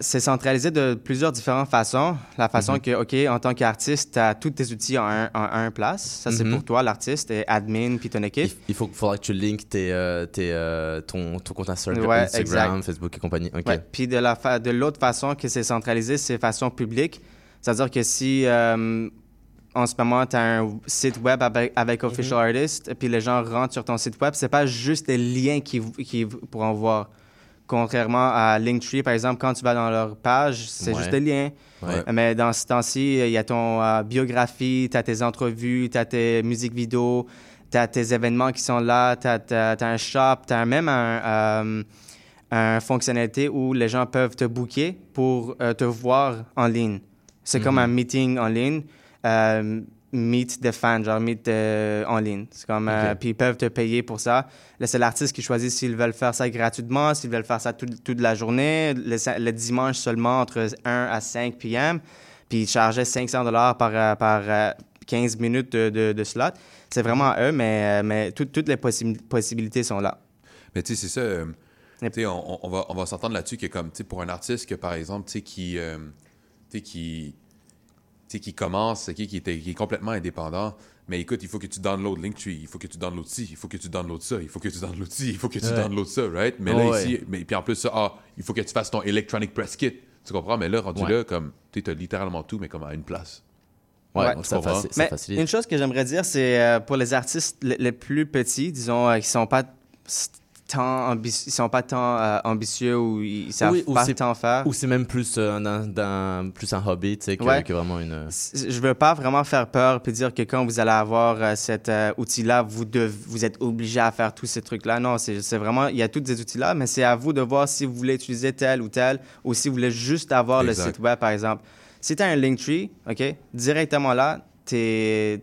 C'est centralisé de plusieurs différentes façons. La façon que, en tant qu'artiste, tu as tous tes outils en un place. Ça, c'est pour toi, l'artiste, et admin, puis ton équipe. Il faudra que tu linkes ton compte Instagram, Facebook et compagnie. Okay. Ouais. Puis de l'autre façon que c'est centralisé, c'est façon publique. C'est-à-dire que si, en ce moment, tu as un site web avec Official Artists, puis les gens rentrent sur ton site web, c'est pas juste les liens qu'ils pourront voir. Contrairement à Linktree, par exemple, quand tu vas dans leur page, c'est juste des liens. Ouais. Mais dans ce temps-ci, il y a ton biographie, tu as tes entrevues, tu as tes musiques vidéo, tu as tes événements qui sont là, tu as un shop, tu as même une fonctionnalité où les gens peuvent te booker pour te voir en ligne. C'est comme un meeting en ligne, meet the fans, genre meet en ligne. C'est comme, puis ils peuvent te payer pour ça. Là, c'est l'artiste qui choisit s'ils veulent faire ça gratuitement, s'ils veulent faire ça toute la journée, le dimanche seulement entre 1 à 5 p.m., puis ils chargeaient $500 par 15 minutes de slot. C'est vraiment à eux, mais toutes les possibilités sont là. Mais tu sais, c'est ça. Tu sais, on va s'entendre là-dessus que comme, tu sais, pour un artiste que, par exemple, tu sais, qui commence, qui est complètement indépendant. Mais écoute, il faut que tu downloades Linktree, il faut que tu downloades ci, il faut que tu downloades ça, il faut que tu downloades ci, il faut que tu downloades ça, right? Mais là, ici, puis en plus, il faut que tu fasses ton Electronic Press Kit. Tu comprends? Mais là, rendu là, comme, tu as littéralement tout, mais comme à une place. Ouais, donc ça facilite. Une chose que j'aimerais dire, c'est pour les artistes les plus petits, disons, qui ne sont pas tant ambitieux ou ils savent pas tant faire. Ou c'est même plus un hobby, tu sais, que vraiment une... Je veux pas vraiment faire peur puis dire que quand vous allez avoir cet outil-là, vous êtes obligé à faire tous ces trucs-là. Non, c'est vraiment... Il y a tous ces outils-là, mais c'est à vous de voir si vous voulez utiliser tel ou tel ou si vous voulez juste avoir le site web, par exemple. Si tu as un Linktree, OK, directement là, t'es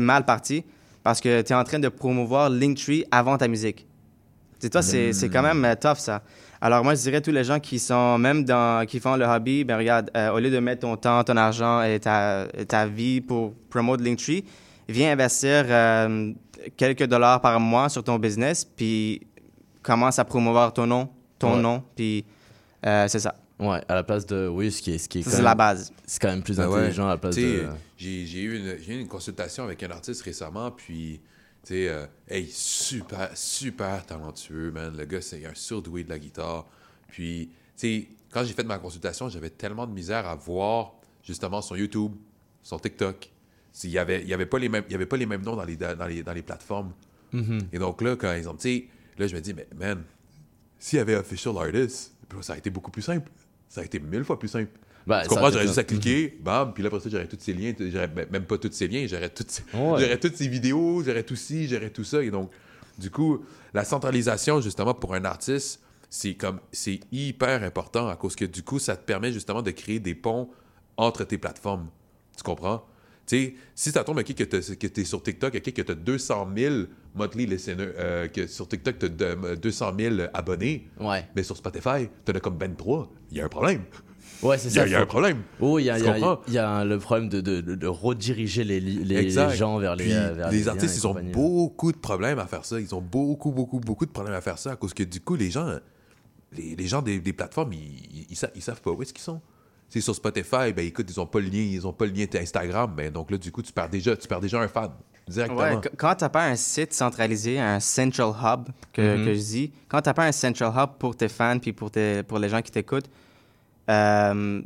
mal parti parce que tu es en train de promouvoir Linktree avant ta musique. Toi, c'est quand même tough, ça. Alors, moi, je dirais tous les gens qui sont même qui font le hobby, ben regarde, au lieu de mettre ton temps, ton argent et ta vie pour promouvoir Linktree, viens investir quelques dollars par mois sur ton business, puis commence à promouvoir ton nom, puis c'est ça. Ouais, à la place de... Oui, ce qui est quand même... C'est la base. C'est quand même plus intelligent à la place de... J'ai eu une consultation avec un artiste récemment, puis... Tu sais, super, super talentueux, man. Le gars, c'est un surdoué de la guitare. Puis, tu sais, quand j'ai fait ma consultation, j'avais tellement de misère à voir, justement, son YouTube, son TikTok. Il y avait pas les mêmes noms dans les plateformes. Mm-hmm. Et donc là, quand ils ont, tu sais, là, je me dis, mais man, s'il y avait Official Artist, ça a été beaucoup plus simple. Ça a été 1000 fois plus simple. Ben, tu comprends, j'aurais juste à cliquer, bam, puis là, après ça, j'aurais tous ces liens, même pas tous ces liens, j'aurais toutes ces vidéos, j'aurais tout ci, j'aurais tout ça. Et donc, du coup, la centralisation, justement, pour un artiste, c'est hyper important à cause que, du coup, ça te permet justement de créer des ponts entre tes plateformes. Tu comprends? Tu sais, si ça tombe à qui que t'es sur TikTok, à qui que t'as 200 000 monthly listeners, que sur TikTok, t'as 200 000 abonnés, mais sur Spotify, t'en as comme 23, il y a un problème. Ouais, c'est ça. Il y a un problème. Oui, il y a le problème de rediriger les gens vers les. Puis, vers les artistes, ils ont beaucoup de problèmes à faire ça. Ils ont beaucoup de problèmes à faire ça à cause que, du coup, les gens des plateformes, ils savent pas où est-ce qu'ils sont. C'est sur Spotify, ben écoute, ils ont pas le lien Instagram, ben donc là, du coup, tu perds déjà un fan. Directement. Ouais, quand tu n'as pas un site centralisé, un central hub que je dis, quand tu n'as pas un central hub pour tes fans puis pour les gens qui t'écoutent, ben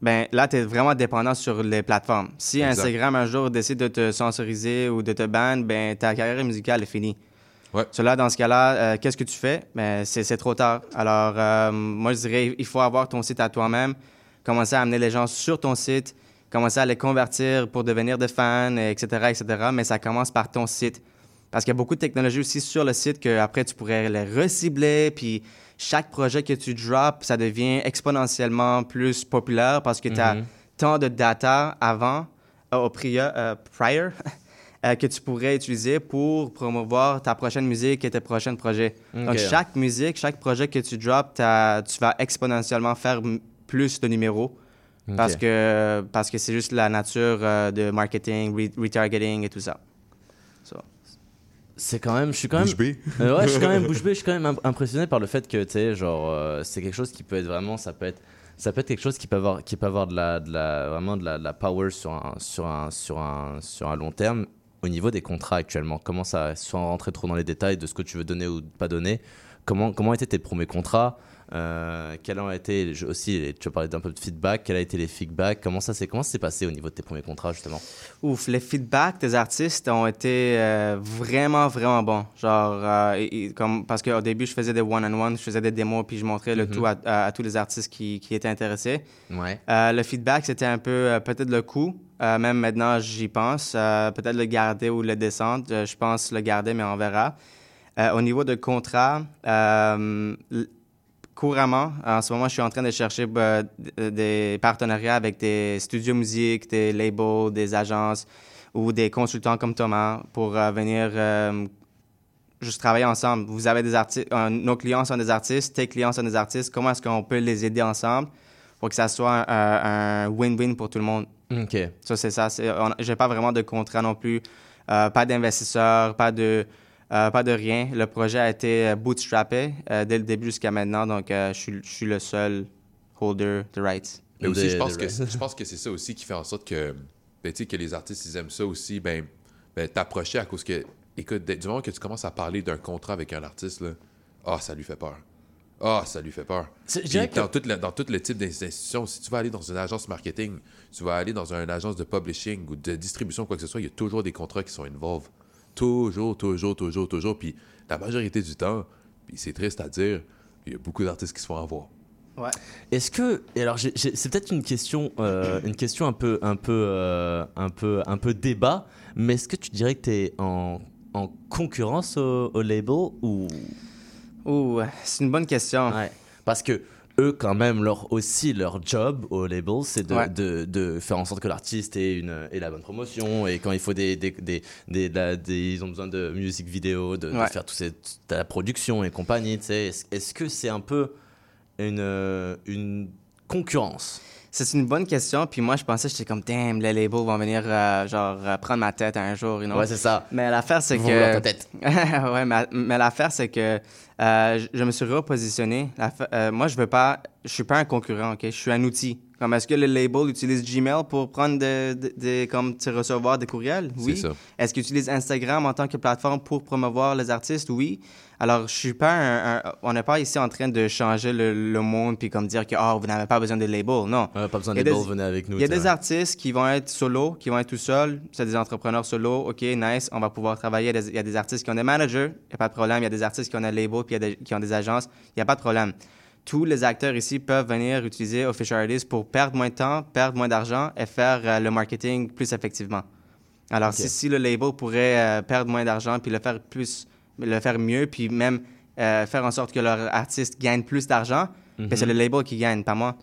là, tu es vraiment dépendant sur les plateformes. Si exact. Instagram un jour décide de te censoriser ou de te ban, ben ta carrière musicale est finie. Ouais. Cela, dans ce cas-là, qu'est-ce que tu fais? Ben, c'est trop tard. Alors, moi, je dirais, il faut avoir ton site à toi-même, commencer à amener les gens sur ton site, commencer à les convertir pour devenir des fans, etc., etc. Mais ça commence par ton site. Parce qu'il y a beaucoup de technologies aussi sur le site qu'après, tu pourrais les recibler. Puis chaque projet que tu drops, ça devient exponentiellement plus populaire parce que tu as tant de data avant, prior, que tu pourrais utiliser pour promouvoir ta prochaine musique et tes prochains projets. Okay. Donc, chaque musique, chaque projet que tu drops, tu vas exponentiellement faire plus de numéros. Okay. Parce que c'est juste la nature de marketing, retargeting et tout ça. So. C'est quand même... Je suis quand même impressionné par le fait que, tu sais, genre, c'est quelque chose qui peut être vraiment... Ça peut être quelque chose qui peut avoir de la power sur un long terme au niveau des contrats actuellement. Comment ça... Sans rentrer trop dans les détails de ce que tu veux donner ou pas donner, comment étaient tes premiers contrats? Quels ont été aussi, tu as parlé d'un peu de feedback, quels ont été les feedbacks, comment ça s'est passé au niveau de tes premiers contrats justement? Ouf, les feedbacks des artistes ont été vraiment bons, genre parce qu'au début je faisais des one-on-one, je faisais des démos puis je montrais le tout à tous les artistes qui étaient intéressés. Ouais. Le feedback c'était un peu peut-être le coût, même maintenant j'y pense, peut-être le garder ou le descendre, je pense le garder mais on verra. Au niveau de contrat, couramment, en ce moment, je suis en train de chercher des partenariats avec des studios musique, des labels, des agences ou des consultants comme Thomas pour venir juste travailler ensemble. Vous avez des artistes, nos clients sont des artistes, tes clients sont des artistes. Comment est-ce qu'on peut les aider ensemble pour que ça soit un win-win pour tout le monde? OK. Ça, c'est ça. J'ai pas vraiment de contrat non plus, pas d'investisseurs, pas de rien. Le projet a été bootstrappé dès le début jusqu'à maintenant. Donc, je suis le seul holder de rights. Mais aussi, je pense que c'est ça aussi qui fait en sorte que, ben, tu sais, que les artistes, ils aiment ça aussi, ben t'approcher à cause que... Écoute, du moment que tu commences à parler d'un contrat avec un artiste, là, ça lui fait peur. Ça lui fait peur. Dans tout le type d'institution, si tu vas aller dans une agence marketing, tu vas aller dans une agence de publishing ou de distribution, quoi que ce soit, il y a toujours des contrats qui sont involved. Toujours. Puis la majorité du temps, puis c'est triste à dire, il y a beaucoup d'artistes qui se font avoir. Ouais. Est-ce que... Et alors, c'est peut-être une question un peu débat, mais est-ce que tu dirais que tu es en concurrence au label ou... Ouh, c'est une bonne question. Ouais. Parce que eux, quand même, leur job au label, c'est de faire en sorte que l'artiste ait la bonne promotion. Et quand il faut ils ont besoin de musique vidéo, de faire toute la production et compagnie. Tu sais, est-ce que c'est un peu une concurrence? C'est une bonne question. Puis moi, je pensais, j'étais comme, damn, les labels vont venir prendre ma tête un jour. You know? Ouais, c'est ça. Mais l'affaire, c'est que... ta tête. Ouais, mais l'affaire, c'est que je me suis repositionné. Moi, je veux pas... Je suis pas un concurrent, OK? Je suis un outil. Comme, est-ce que les labels utilisent Gmail pour prendre comme recevoir des courriels? Oui. C'est ça. Est-ce qu'ils utilisent Instagram en tant que plateforme pour promouvoir les artistes? Oui. Alors, je suis pas on n'est pas ici en train de changer le monde puis comme dire que vous n'avez pas besoin de labels. Non. Pas besoin de labels, venez avec nous. Il y a des artistes qui vont être solo, qui vont être tout seuls. C'est des entrepreneurs solo. OK, nice, on va pouvoir travailler. Il y a des artistes qui ont des managers, il n'y a pas de problème. Il y a des artistes qui ont des labels puis qui ont des agences, il n'y a pas de problème. Tous les acteurs ici peuvent venir utiliser Official Artists pour perdre moins de temps, perdre moins d'argent et faire le marketing plus effectivement. Alors, okay. si le label pourrait perdre moins d'argent puis le faire plus... le faire mieux, puis même faire en sorte que leur artiste gagne plus d'argent, mais c'est le label qui gagne, pas moi.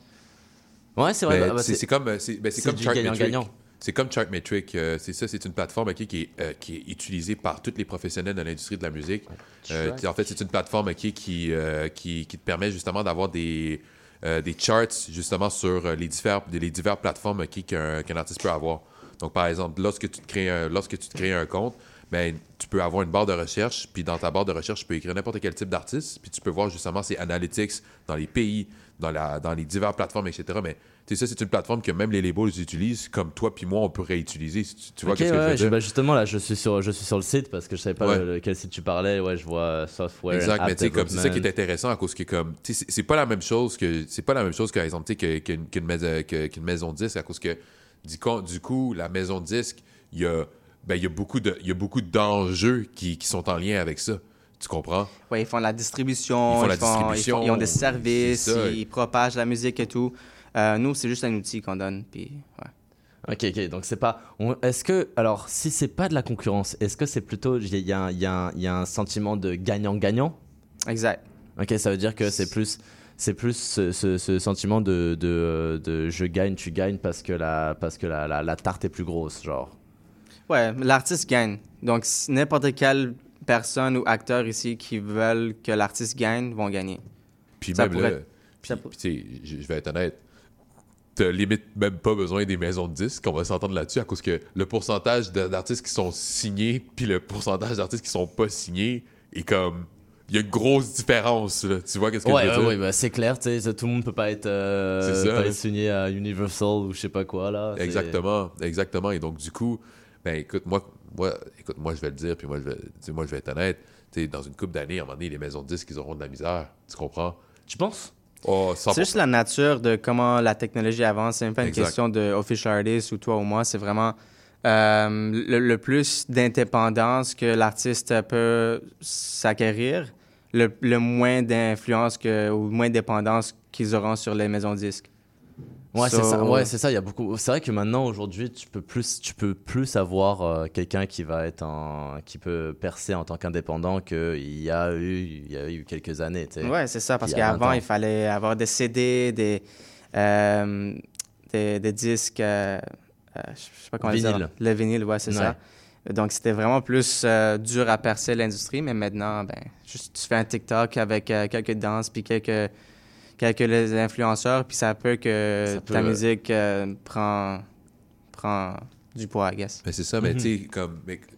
Ouais, c'est vrai. C'est comme Chartmetric. C'est comme Chartmetric. C'est ça, c'est une plateforme qui est utilisée par tous les professionnels de l'industrie de la musique. En fait, c'est une plateforme qui te permet justement d'avoir des... des charts justement sur les diverses plateformes qu'un artiste peut avoir. Donc, par exemple, lorsque tu te crées un compte, ben, tu peux avoir une barre de recherche, puis dans ta barre de recherche, tu peux écrire n'importe quel type d'artiste, puis tu peux voir justement ses analytics dans les pays, dans les diverses plateformes, etc. Mais tu sais, ça, c'est une plateforme que même les labels utilisent, comme toi puis moi, on peut réutiliser. Tu vois okay, qu'est-ce que je veux dire? Bah justement, là, je suis sur le site parce que je savais pas quel site tu parlais. Ouais, je vois software. Exact, mais tu sais, comme c'est ça qui est intéressant à cause que comme tu sais, c'est pas la même chose que par exemple, tu sais, qu'une maison de disque à cause que du coup, la maison de disque, il y a beaucoup d'enjeux qui sont en lien avec ça. Tu comprends? Oui, ils font la distribution, ils ont des services, ils propagent la musique et tout. Nous, c'est juste un outil qu'on donne. Puis, ouais. OK. Donc, c'est pas... Est-ce que... Alors, si c'est pas de la concurrence, est-ce que c'est plutôt... Il y a un sentiment de gagnant-gagnant? Exact. OK, ça veut dire que c'est plus ce sentiment de je gagne, tu gagnes parce que la tarte est plus grosse, genre. Ouais, l'artiste gagne. Donc, n'importe quelle personne ou acteur ici qui veulent que l'artiste gagne vont gagner. Puis ça même là... Puis tu sais, je vais être honnête, t'as limite même pas besoin des maisons de disques, on va s'entendre là-dessus, à cause que le pourcentage d'artistes qui sont signés puis le pourcentage d'artistes qui sont pas signés est comme... Il y a une grosse différence, là. Tu vois qu'est-ce que je veux dire? Oui, bah, c'est clair, tu sais, tout le monde peut pas être, être signé à Universal ou je sais pas quoi, là. Exactement. Et donc, du coup, ben écoute, moi, je vais le dire, puis moi, je vais être honnête, tu sais, dans une couple d'années, à un moment donné, les maisons de disques, ils auront de la misère, tu comprends? Tu penses? Oh, c'est juste la nature de comment la technologie avance. C'est même pas une question de Official Artists ou toi ou moi. C'est vraiment le plus d'indépendance que l'artiste peut s'acquérir, le moins d'influence ou moins de dépendance qu'ils auront sur les maisons de disques. Ouais, so... c'est ça. Ouais, c'est ça. Il y a beaucoup. C'est vrai que maintenant, aujourd'hui, tu peux plus avoir quelqu'un qui va être qui peut percer en tant qu'indépendant qu'il y a eu quelques années. Tu sais. Ouais, c'est ça. Parce qu'avant, il fallait avoir des CD, des disques. Je sais pas comment vinyle. Dire. Le vinyle, ouais, c'est ça. Donc, c'était vraiment plus dur à percer l'industrie, mais maintenant, ben, juste tu fais un TikTok avec quelques danses puis quelques influenceurs, puis ça peut ta musique prend du poids, I guess. Mais c'est ça, mais tu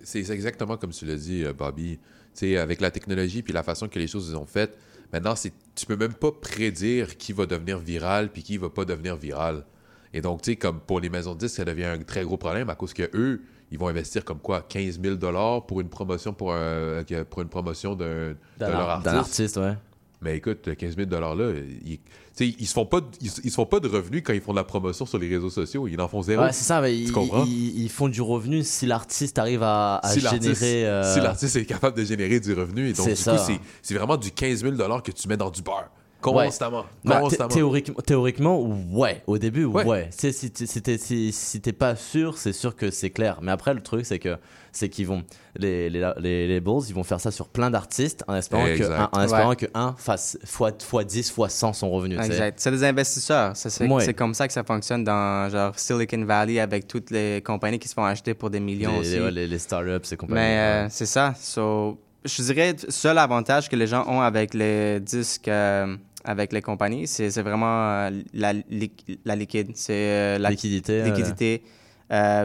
sais, c'est exactement comme tu l'as dit, Bobby. Tu sais, avec la technologie puis la façon que les choses sont faites, maintenant, tu peux même pas prédire qui va devenir viral puis qui va pas devenir viral. Et donc, tu sais, comme pour les maisons de disques, ça devient un très gros problème à cause qu'eux, ils vont investir comme quoi 15 000 $ pour une promotion, de leur artiste. D'un artiste, ouais. Mais écoute, 15 000 $-là, ils se font pas de revenus quand ils font de la promotion sur les réseaux sociaux. Ils en font zéro. Ouais, c'est ça. Mais ils font du revenu si l'artiste arrive à générer... Si l'artiste est capable de générer du revenu. Et donc, du coup, c'est vraiment du 15 000 $ que tu mets dans du beurre. Constamment. Théoriquement, ouais. Au début, ouais. Si t'es pas sûr, c'est sûr que c'est clair. Mais après, le truc, c'est qu'ils vont... Les labels, ils vont faire ça sur plein d'artistes en espérant qu'un fasse x10, x100 son revenu. Exact. C'est des investisseurs. C'est comme ça que ça fonctionne dans genre Silicon Valley avec toutes les compagnies qui se font acheter pour des millions aussi. Les startups, ces compagnies. Mais c'est ça. So, je dirais le seul avantage que les gens ont avec les disques... avec les compagnies, c'est vraiment la liquide. C'est la liquidité.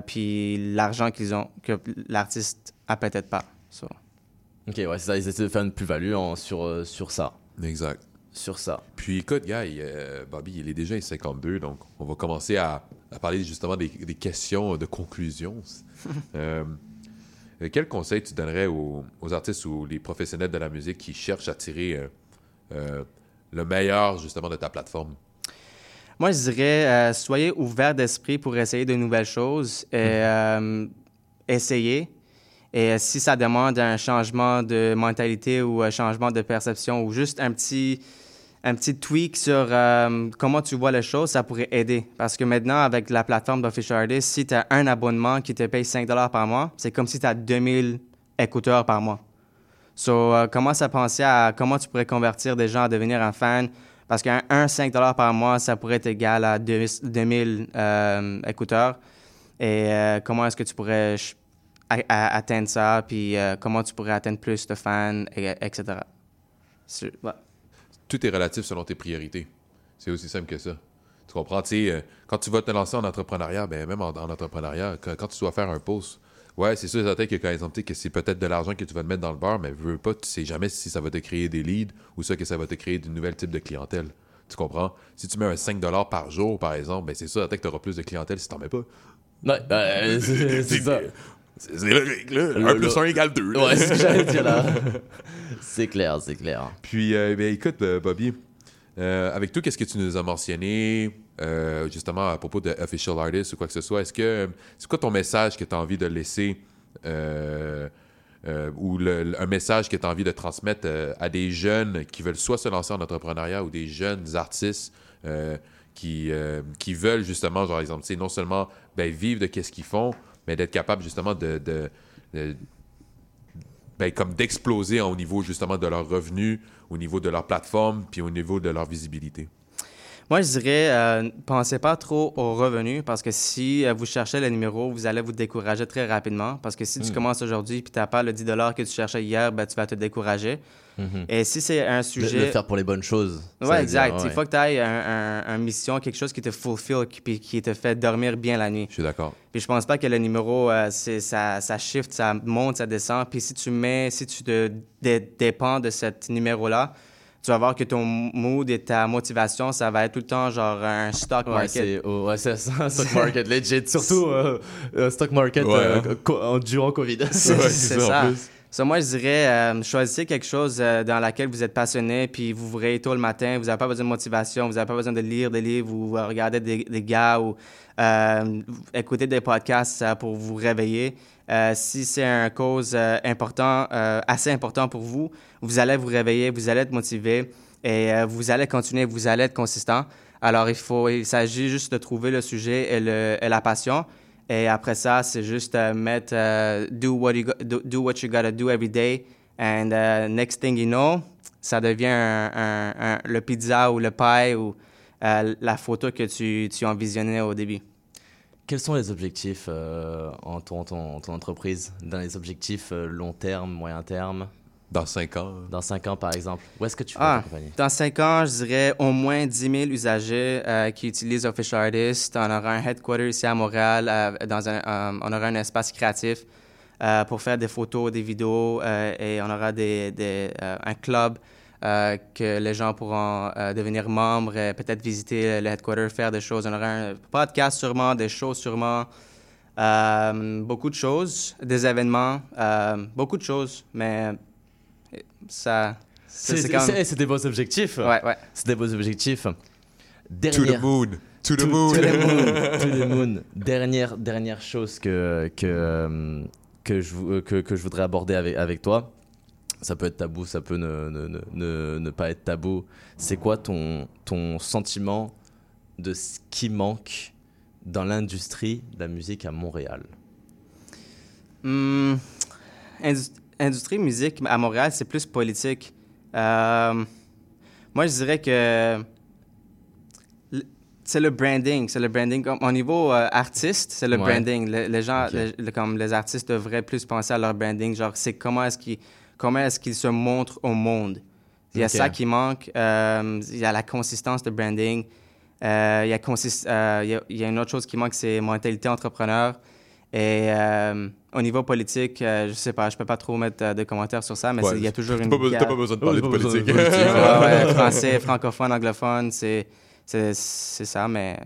Puis l'argent qu'ils ont, que l'artiste n'a peut-être pas. So. OK, ouais, c'est ça. Ils essaient de faire une plus-value sur ça. Exact. Sur ça. Puis écoute, Guy, Bobby, il est déjà 52, donc on va commencer à parler justement des questions de conclusion. Quel conseil tu donnerais aux artistes ou les professionnels de la musique qui cherchent à tirer... le meilleur, justement, de ta plateforme? Moi, je dirais, soyez ouverts d'esprit pour essayer de nouvelles choses et essayez. Et si ça demande un changement de mentalité ou un changement de perception ou juste un petit tweak sur comment tu vois les choses, ça pourrait aider. Parce que maintenant, avec la plateforme d'Official Artists, si tu as un abonnement qui te paye 5 $ par mois, c'est comme si tu as 2000 écouteurs par mois. So, commence à penser à comment tu pourrais convertir des gens à devenir un fan, parce qu'un 5 $ par mois, ça pourrait être égal à 2000 écouteurs. Et comment est-ce que tu pourrais atteindre ça, puis comment tu pourrais atteindre plus de fans, etc. Tout est relatif selon tes priorités. C'est aussi simple que ça. Tu comprends? Tu sais, quand tu vas te lancer en entrepreneuriat, ben même en entrepreneuriat, quand tu dois faire un post, ouais, c'est sûr et certain que quand ils ont dit que c'est peut-être de l'argent que tu vas te mettre dans le beurre, mais veux pas, tu sais jamais si ça va te créer des leads ou ça que ça va te créer du nouvel type de clientèle. Tu comprends? Si tu mets un 5$ par jour, par exemple, ben c'est sûr et certain que tu auras plus de clientèle si tu n'en mets pas. Ouais, c'est ça. C'est logique, là. 1 + 1 = 2. Là. Ouais, c'est ce que j'allais dire, là. C'est clair, c'est clair. Puis, ben, écoute, Bobby, avec tout qu'est-ce que tu nous as mentionné, justement, à propos de Official Artists ou quoi que ce soit, est-ce que c'est quoi ton message que tu as envie de laisser ou un message que tu as envie de transmettre à des jeunes qui veulent soit se lancer en entrepreneuriat ou des jeunes artistes qui veulent justement, genre, exemple, non seulement ben, vivre de qu'est-ce qu'ils font, mais d'être capable justement de ben, comme d'exploser au niveau justement de leurs revenus, au niveau de leur plateforme, puis au niveau de leur visibilité. Moi, je dirais, pensez pas trop aux revenus parce que si vous cherchez le numéro, vous allez vous décourager très rapidement parce que si tu commences aujourd'hui puis tu n'as pas le 10$ que tu cherchais hier, ben, tu vas te décourager. Mm-hmm. Et si c'est un sujet... Le faire pour les bonnes choses. Oui, exact. Il faut que tu ailles un mission, quelque chose qui te fulfill, qui te fait dormir bien la nuit. Je suis d'accord. Puis je pense pas que le numéro, ça shift, ça monte, ça descend. Puis si tu te dépends de ce numéro-là, tu vas voir que ton mood et ta motivation, ça va être tout le temps genre un stock market. C'est ça, un stock market legit. Surtout un stock market durant Covid. C'est ça. So, moi, je dirais, choisissez quelque chose dans laquelle vous êtes passionné, puis vous vous réveillez tôt le matin, vous n'avez pas besoin de motivation, vous n'avez pas besoin de lire des livres ou regarder des gars ou écouter des podcasts pour vous réveiller. Si c'est une cause assez importante pour vous, vous allez vous réveiller, vous allez être motivé et vous allez continuer, vous allez être consistant. Alors, il s'agit juste de trouver le sujet et la passion. Et après ça, c'est juste mettre do what you gotta do every day. And next thing you know, ça devient le pizza ou le pie ou la photo que tu envisionnais au début. Quels sont les objectifs en ton entreprise? Dans les objectifs long terme, moyen terme? Dans 5 ans. Dans 5 ans, par exemple. Où est-ce que tu veux t'accompagner? Dans 5 ans, je dirais au moins 10 000 usagers qui utilisent Official Artists. On aura un headquarter ici à Montréal. On aura un espace créatif pour faire des photos, des vidéos. Et on aura un club que les gens pourront devenir membres, peut-être visiter le headquarter, faire des choses. On aura un podcast sûrement, des shows sûrement. Beaucoup de choses, des événements, beaucoup de choses, mais... C'est des beaux objectifs. Ouais. C'est des beaux objectifs. To the moon. To the moon. Dernière chose que je voudrais aborder avec toi. Ça peut être tabou, ça peut ne pas être tabou. C'est quoi ton sentiment de ce qui manque dans l'industrie de la musique à Montréal? Industrie musique à Montréal, c'est plus politique. Moi, je dirais que c'est le branding. Au niveau artiste, c'est le branding. Les gens, comme les artistes devraient plus penser à leur branding. Genre, c'est comment est-ce qu'ils se montrent au monde. Il y a ça qui manque. Il y a la consistance de branding. Il y a une autre chose qui manque, c'est mentalité entrepreneur. Et au niveau politique, je sais pas, je peux pas trop mettre de commentaires sur ça, mais il y a toujours t'as pas besoin de parler de politique. Français, francophone, anglophone, c'est ça, mais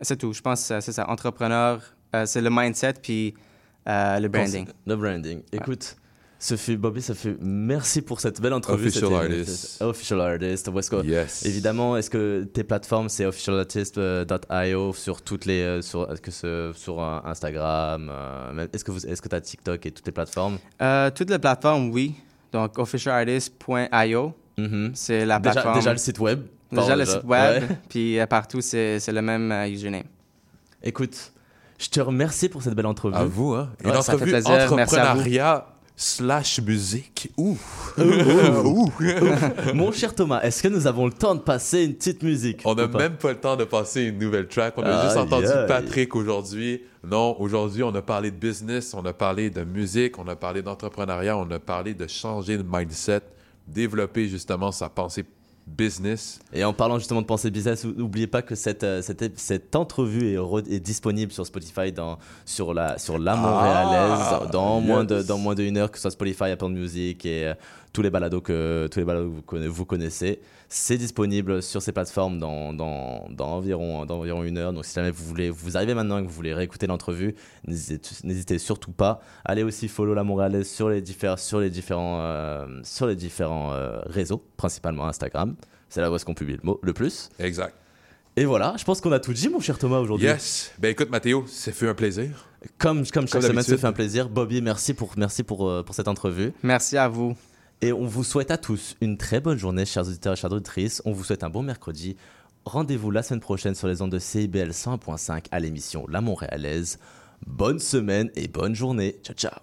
c'est tout. Je pense que c'est ça. Entrepreneur, c'est le mindset, puis le branding. Le branding. Écoute, Bobby, merci pour cette belle entrevue. Official Artist. Yes. Évidemment, est-ce que tes plateformes, c'est officialartist.io sur toutes les... sur Instagram? Est-ce que tu as TikTok et toutes les plateformes? Toutes les plateformes, oui. Donc, officialartist.io, c'est la plateforme. Déjà le site web. Puis partout, c'est le même username. Écoute, je te remercie pour cette belle entrevue. À vous, hein. Une entrevue entrepreneuriat... / musique. Mon cher Thomas, est-ce que nous avons le temps de passer une petite musique? On n'a même pas le temps de passer une nouvelle track. On a juste entendu Patrick aujourd'hui. Non, aujourd'hui, on a parlé de business, on a parlé de musique, on a parlé d'entrepreneuriat, on a parlé de changer de mindset, développer justement sa pensée business. Et en parlant justement de pensée business, n'oubliez pas que cette entrevue est disponible sur Spotify, sur la Montréalaise, dans moins d'une heure, que ce soit Spotify, Apple Music et tous les balados que vous connaissez. C'est disponible sur ces plateformes dans environ une heure. Donc si jamais vous arrivez maintenant et que vous voulez réécouter l'entrevue, n'hésitez surtout pas. Allez aussi follow La Montréalaise sur les différents réseaux, principalement Instagram. C'est là où est-ce qu'on publie le plus. Exact. Et voilà, je pense qu'on a tout dit, mon cher Thomas, aujourd'hui. Yes. Ben écoute, Mathéo, ça fait un plaisir. Comme chaque semaine, ça fait un plaisir. Bobby, merci pour cette entrevue. Merci à vous. Et on vous souhaite à tous une très bonne journée, chers auditeurs et chères auditrices. On vous souhaite un bon mercredi. Rendez-vous la semaine prochaine sur les ondes de CIBL 101.5 à l'émission La Montréalaise. Bonne semaine et bonne journée. Ciao, ciao.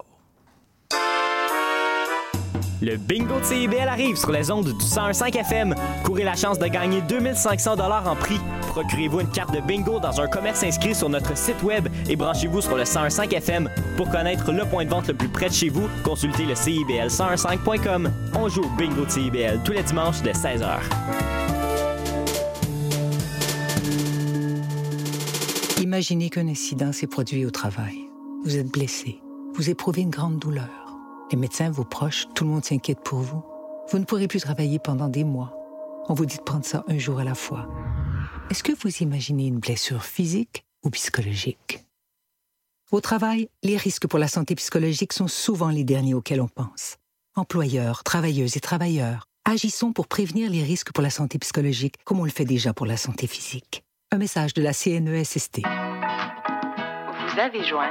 Le bingo de CIBL arrive sur les ondes du 101.5 FM. Courez la chance de gagner 2500$ en prix. Procurez-vous une carte de bingo dans un commerce inscrit sur notre site web et branchez-vous sur le 101.5 FM. Pour connaître le point de vente le plus près de chez vous, consultez le CIBL101.5.com. On joue au bingo de CIBL tous les dimanches dès 16h. Imaginez qu'un incident s'est produit au travail. Vous êtes blessé. Vous éprouvez une grande douleur. Les médecins, vos proches, tout le monde s'inquiète pour vous. Vous ne pourrez plus travailler pendant des mois. On vous dit de prendre ça un jour à la fois. Est-ce que vous imaginez une blessure physique ou psychologique? Au travail, les risques pour la santé psychologique sont souvent les derniers auxquels on pense. Employeurs, travailleuses et travailleurs, agissons pour prévenir les risques pour la santé psychologique comme on le fait déjà pour la santé physique. Un message de la CNESST. Vous avez joint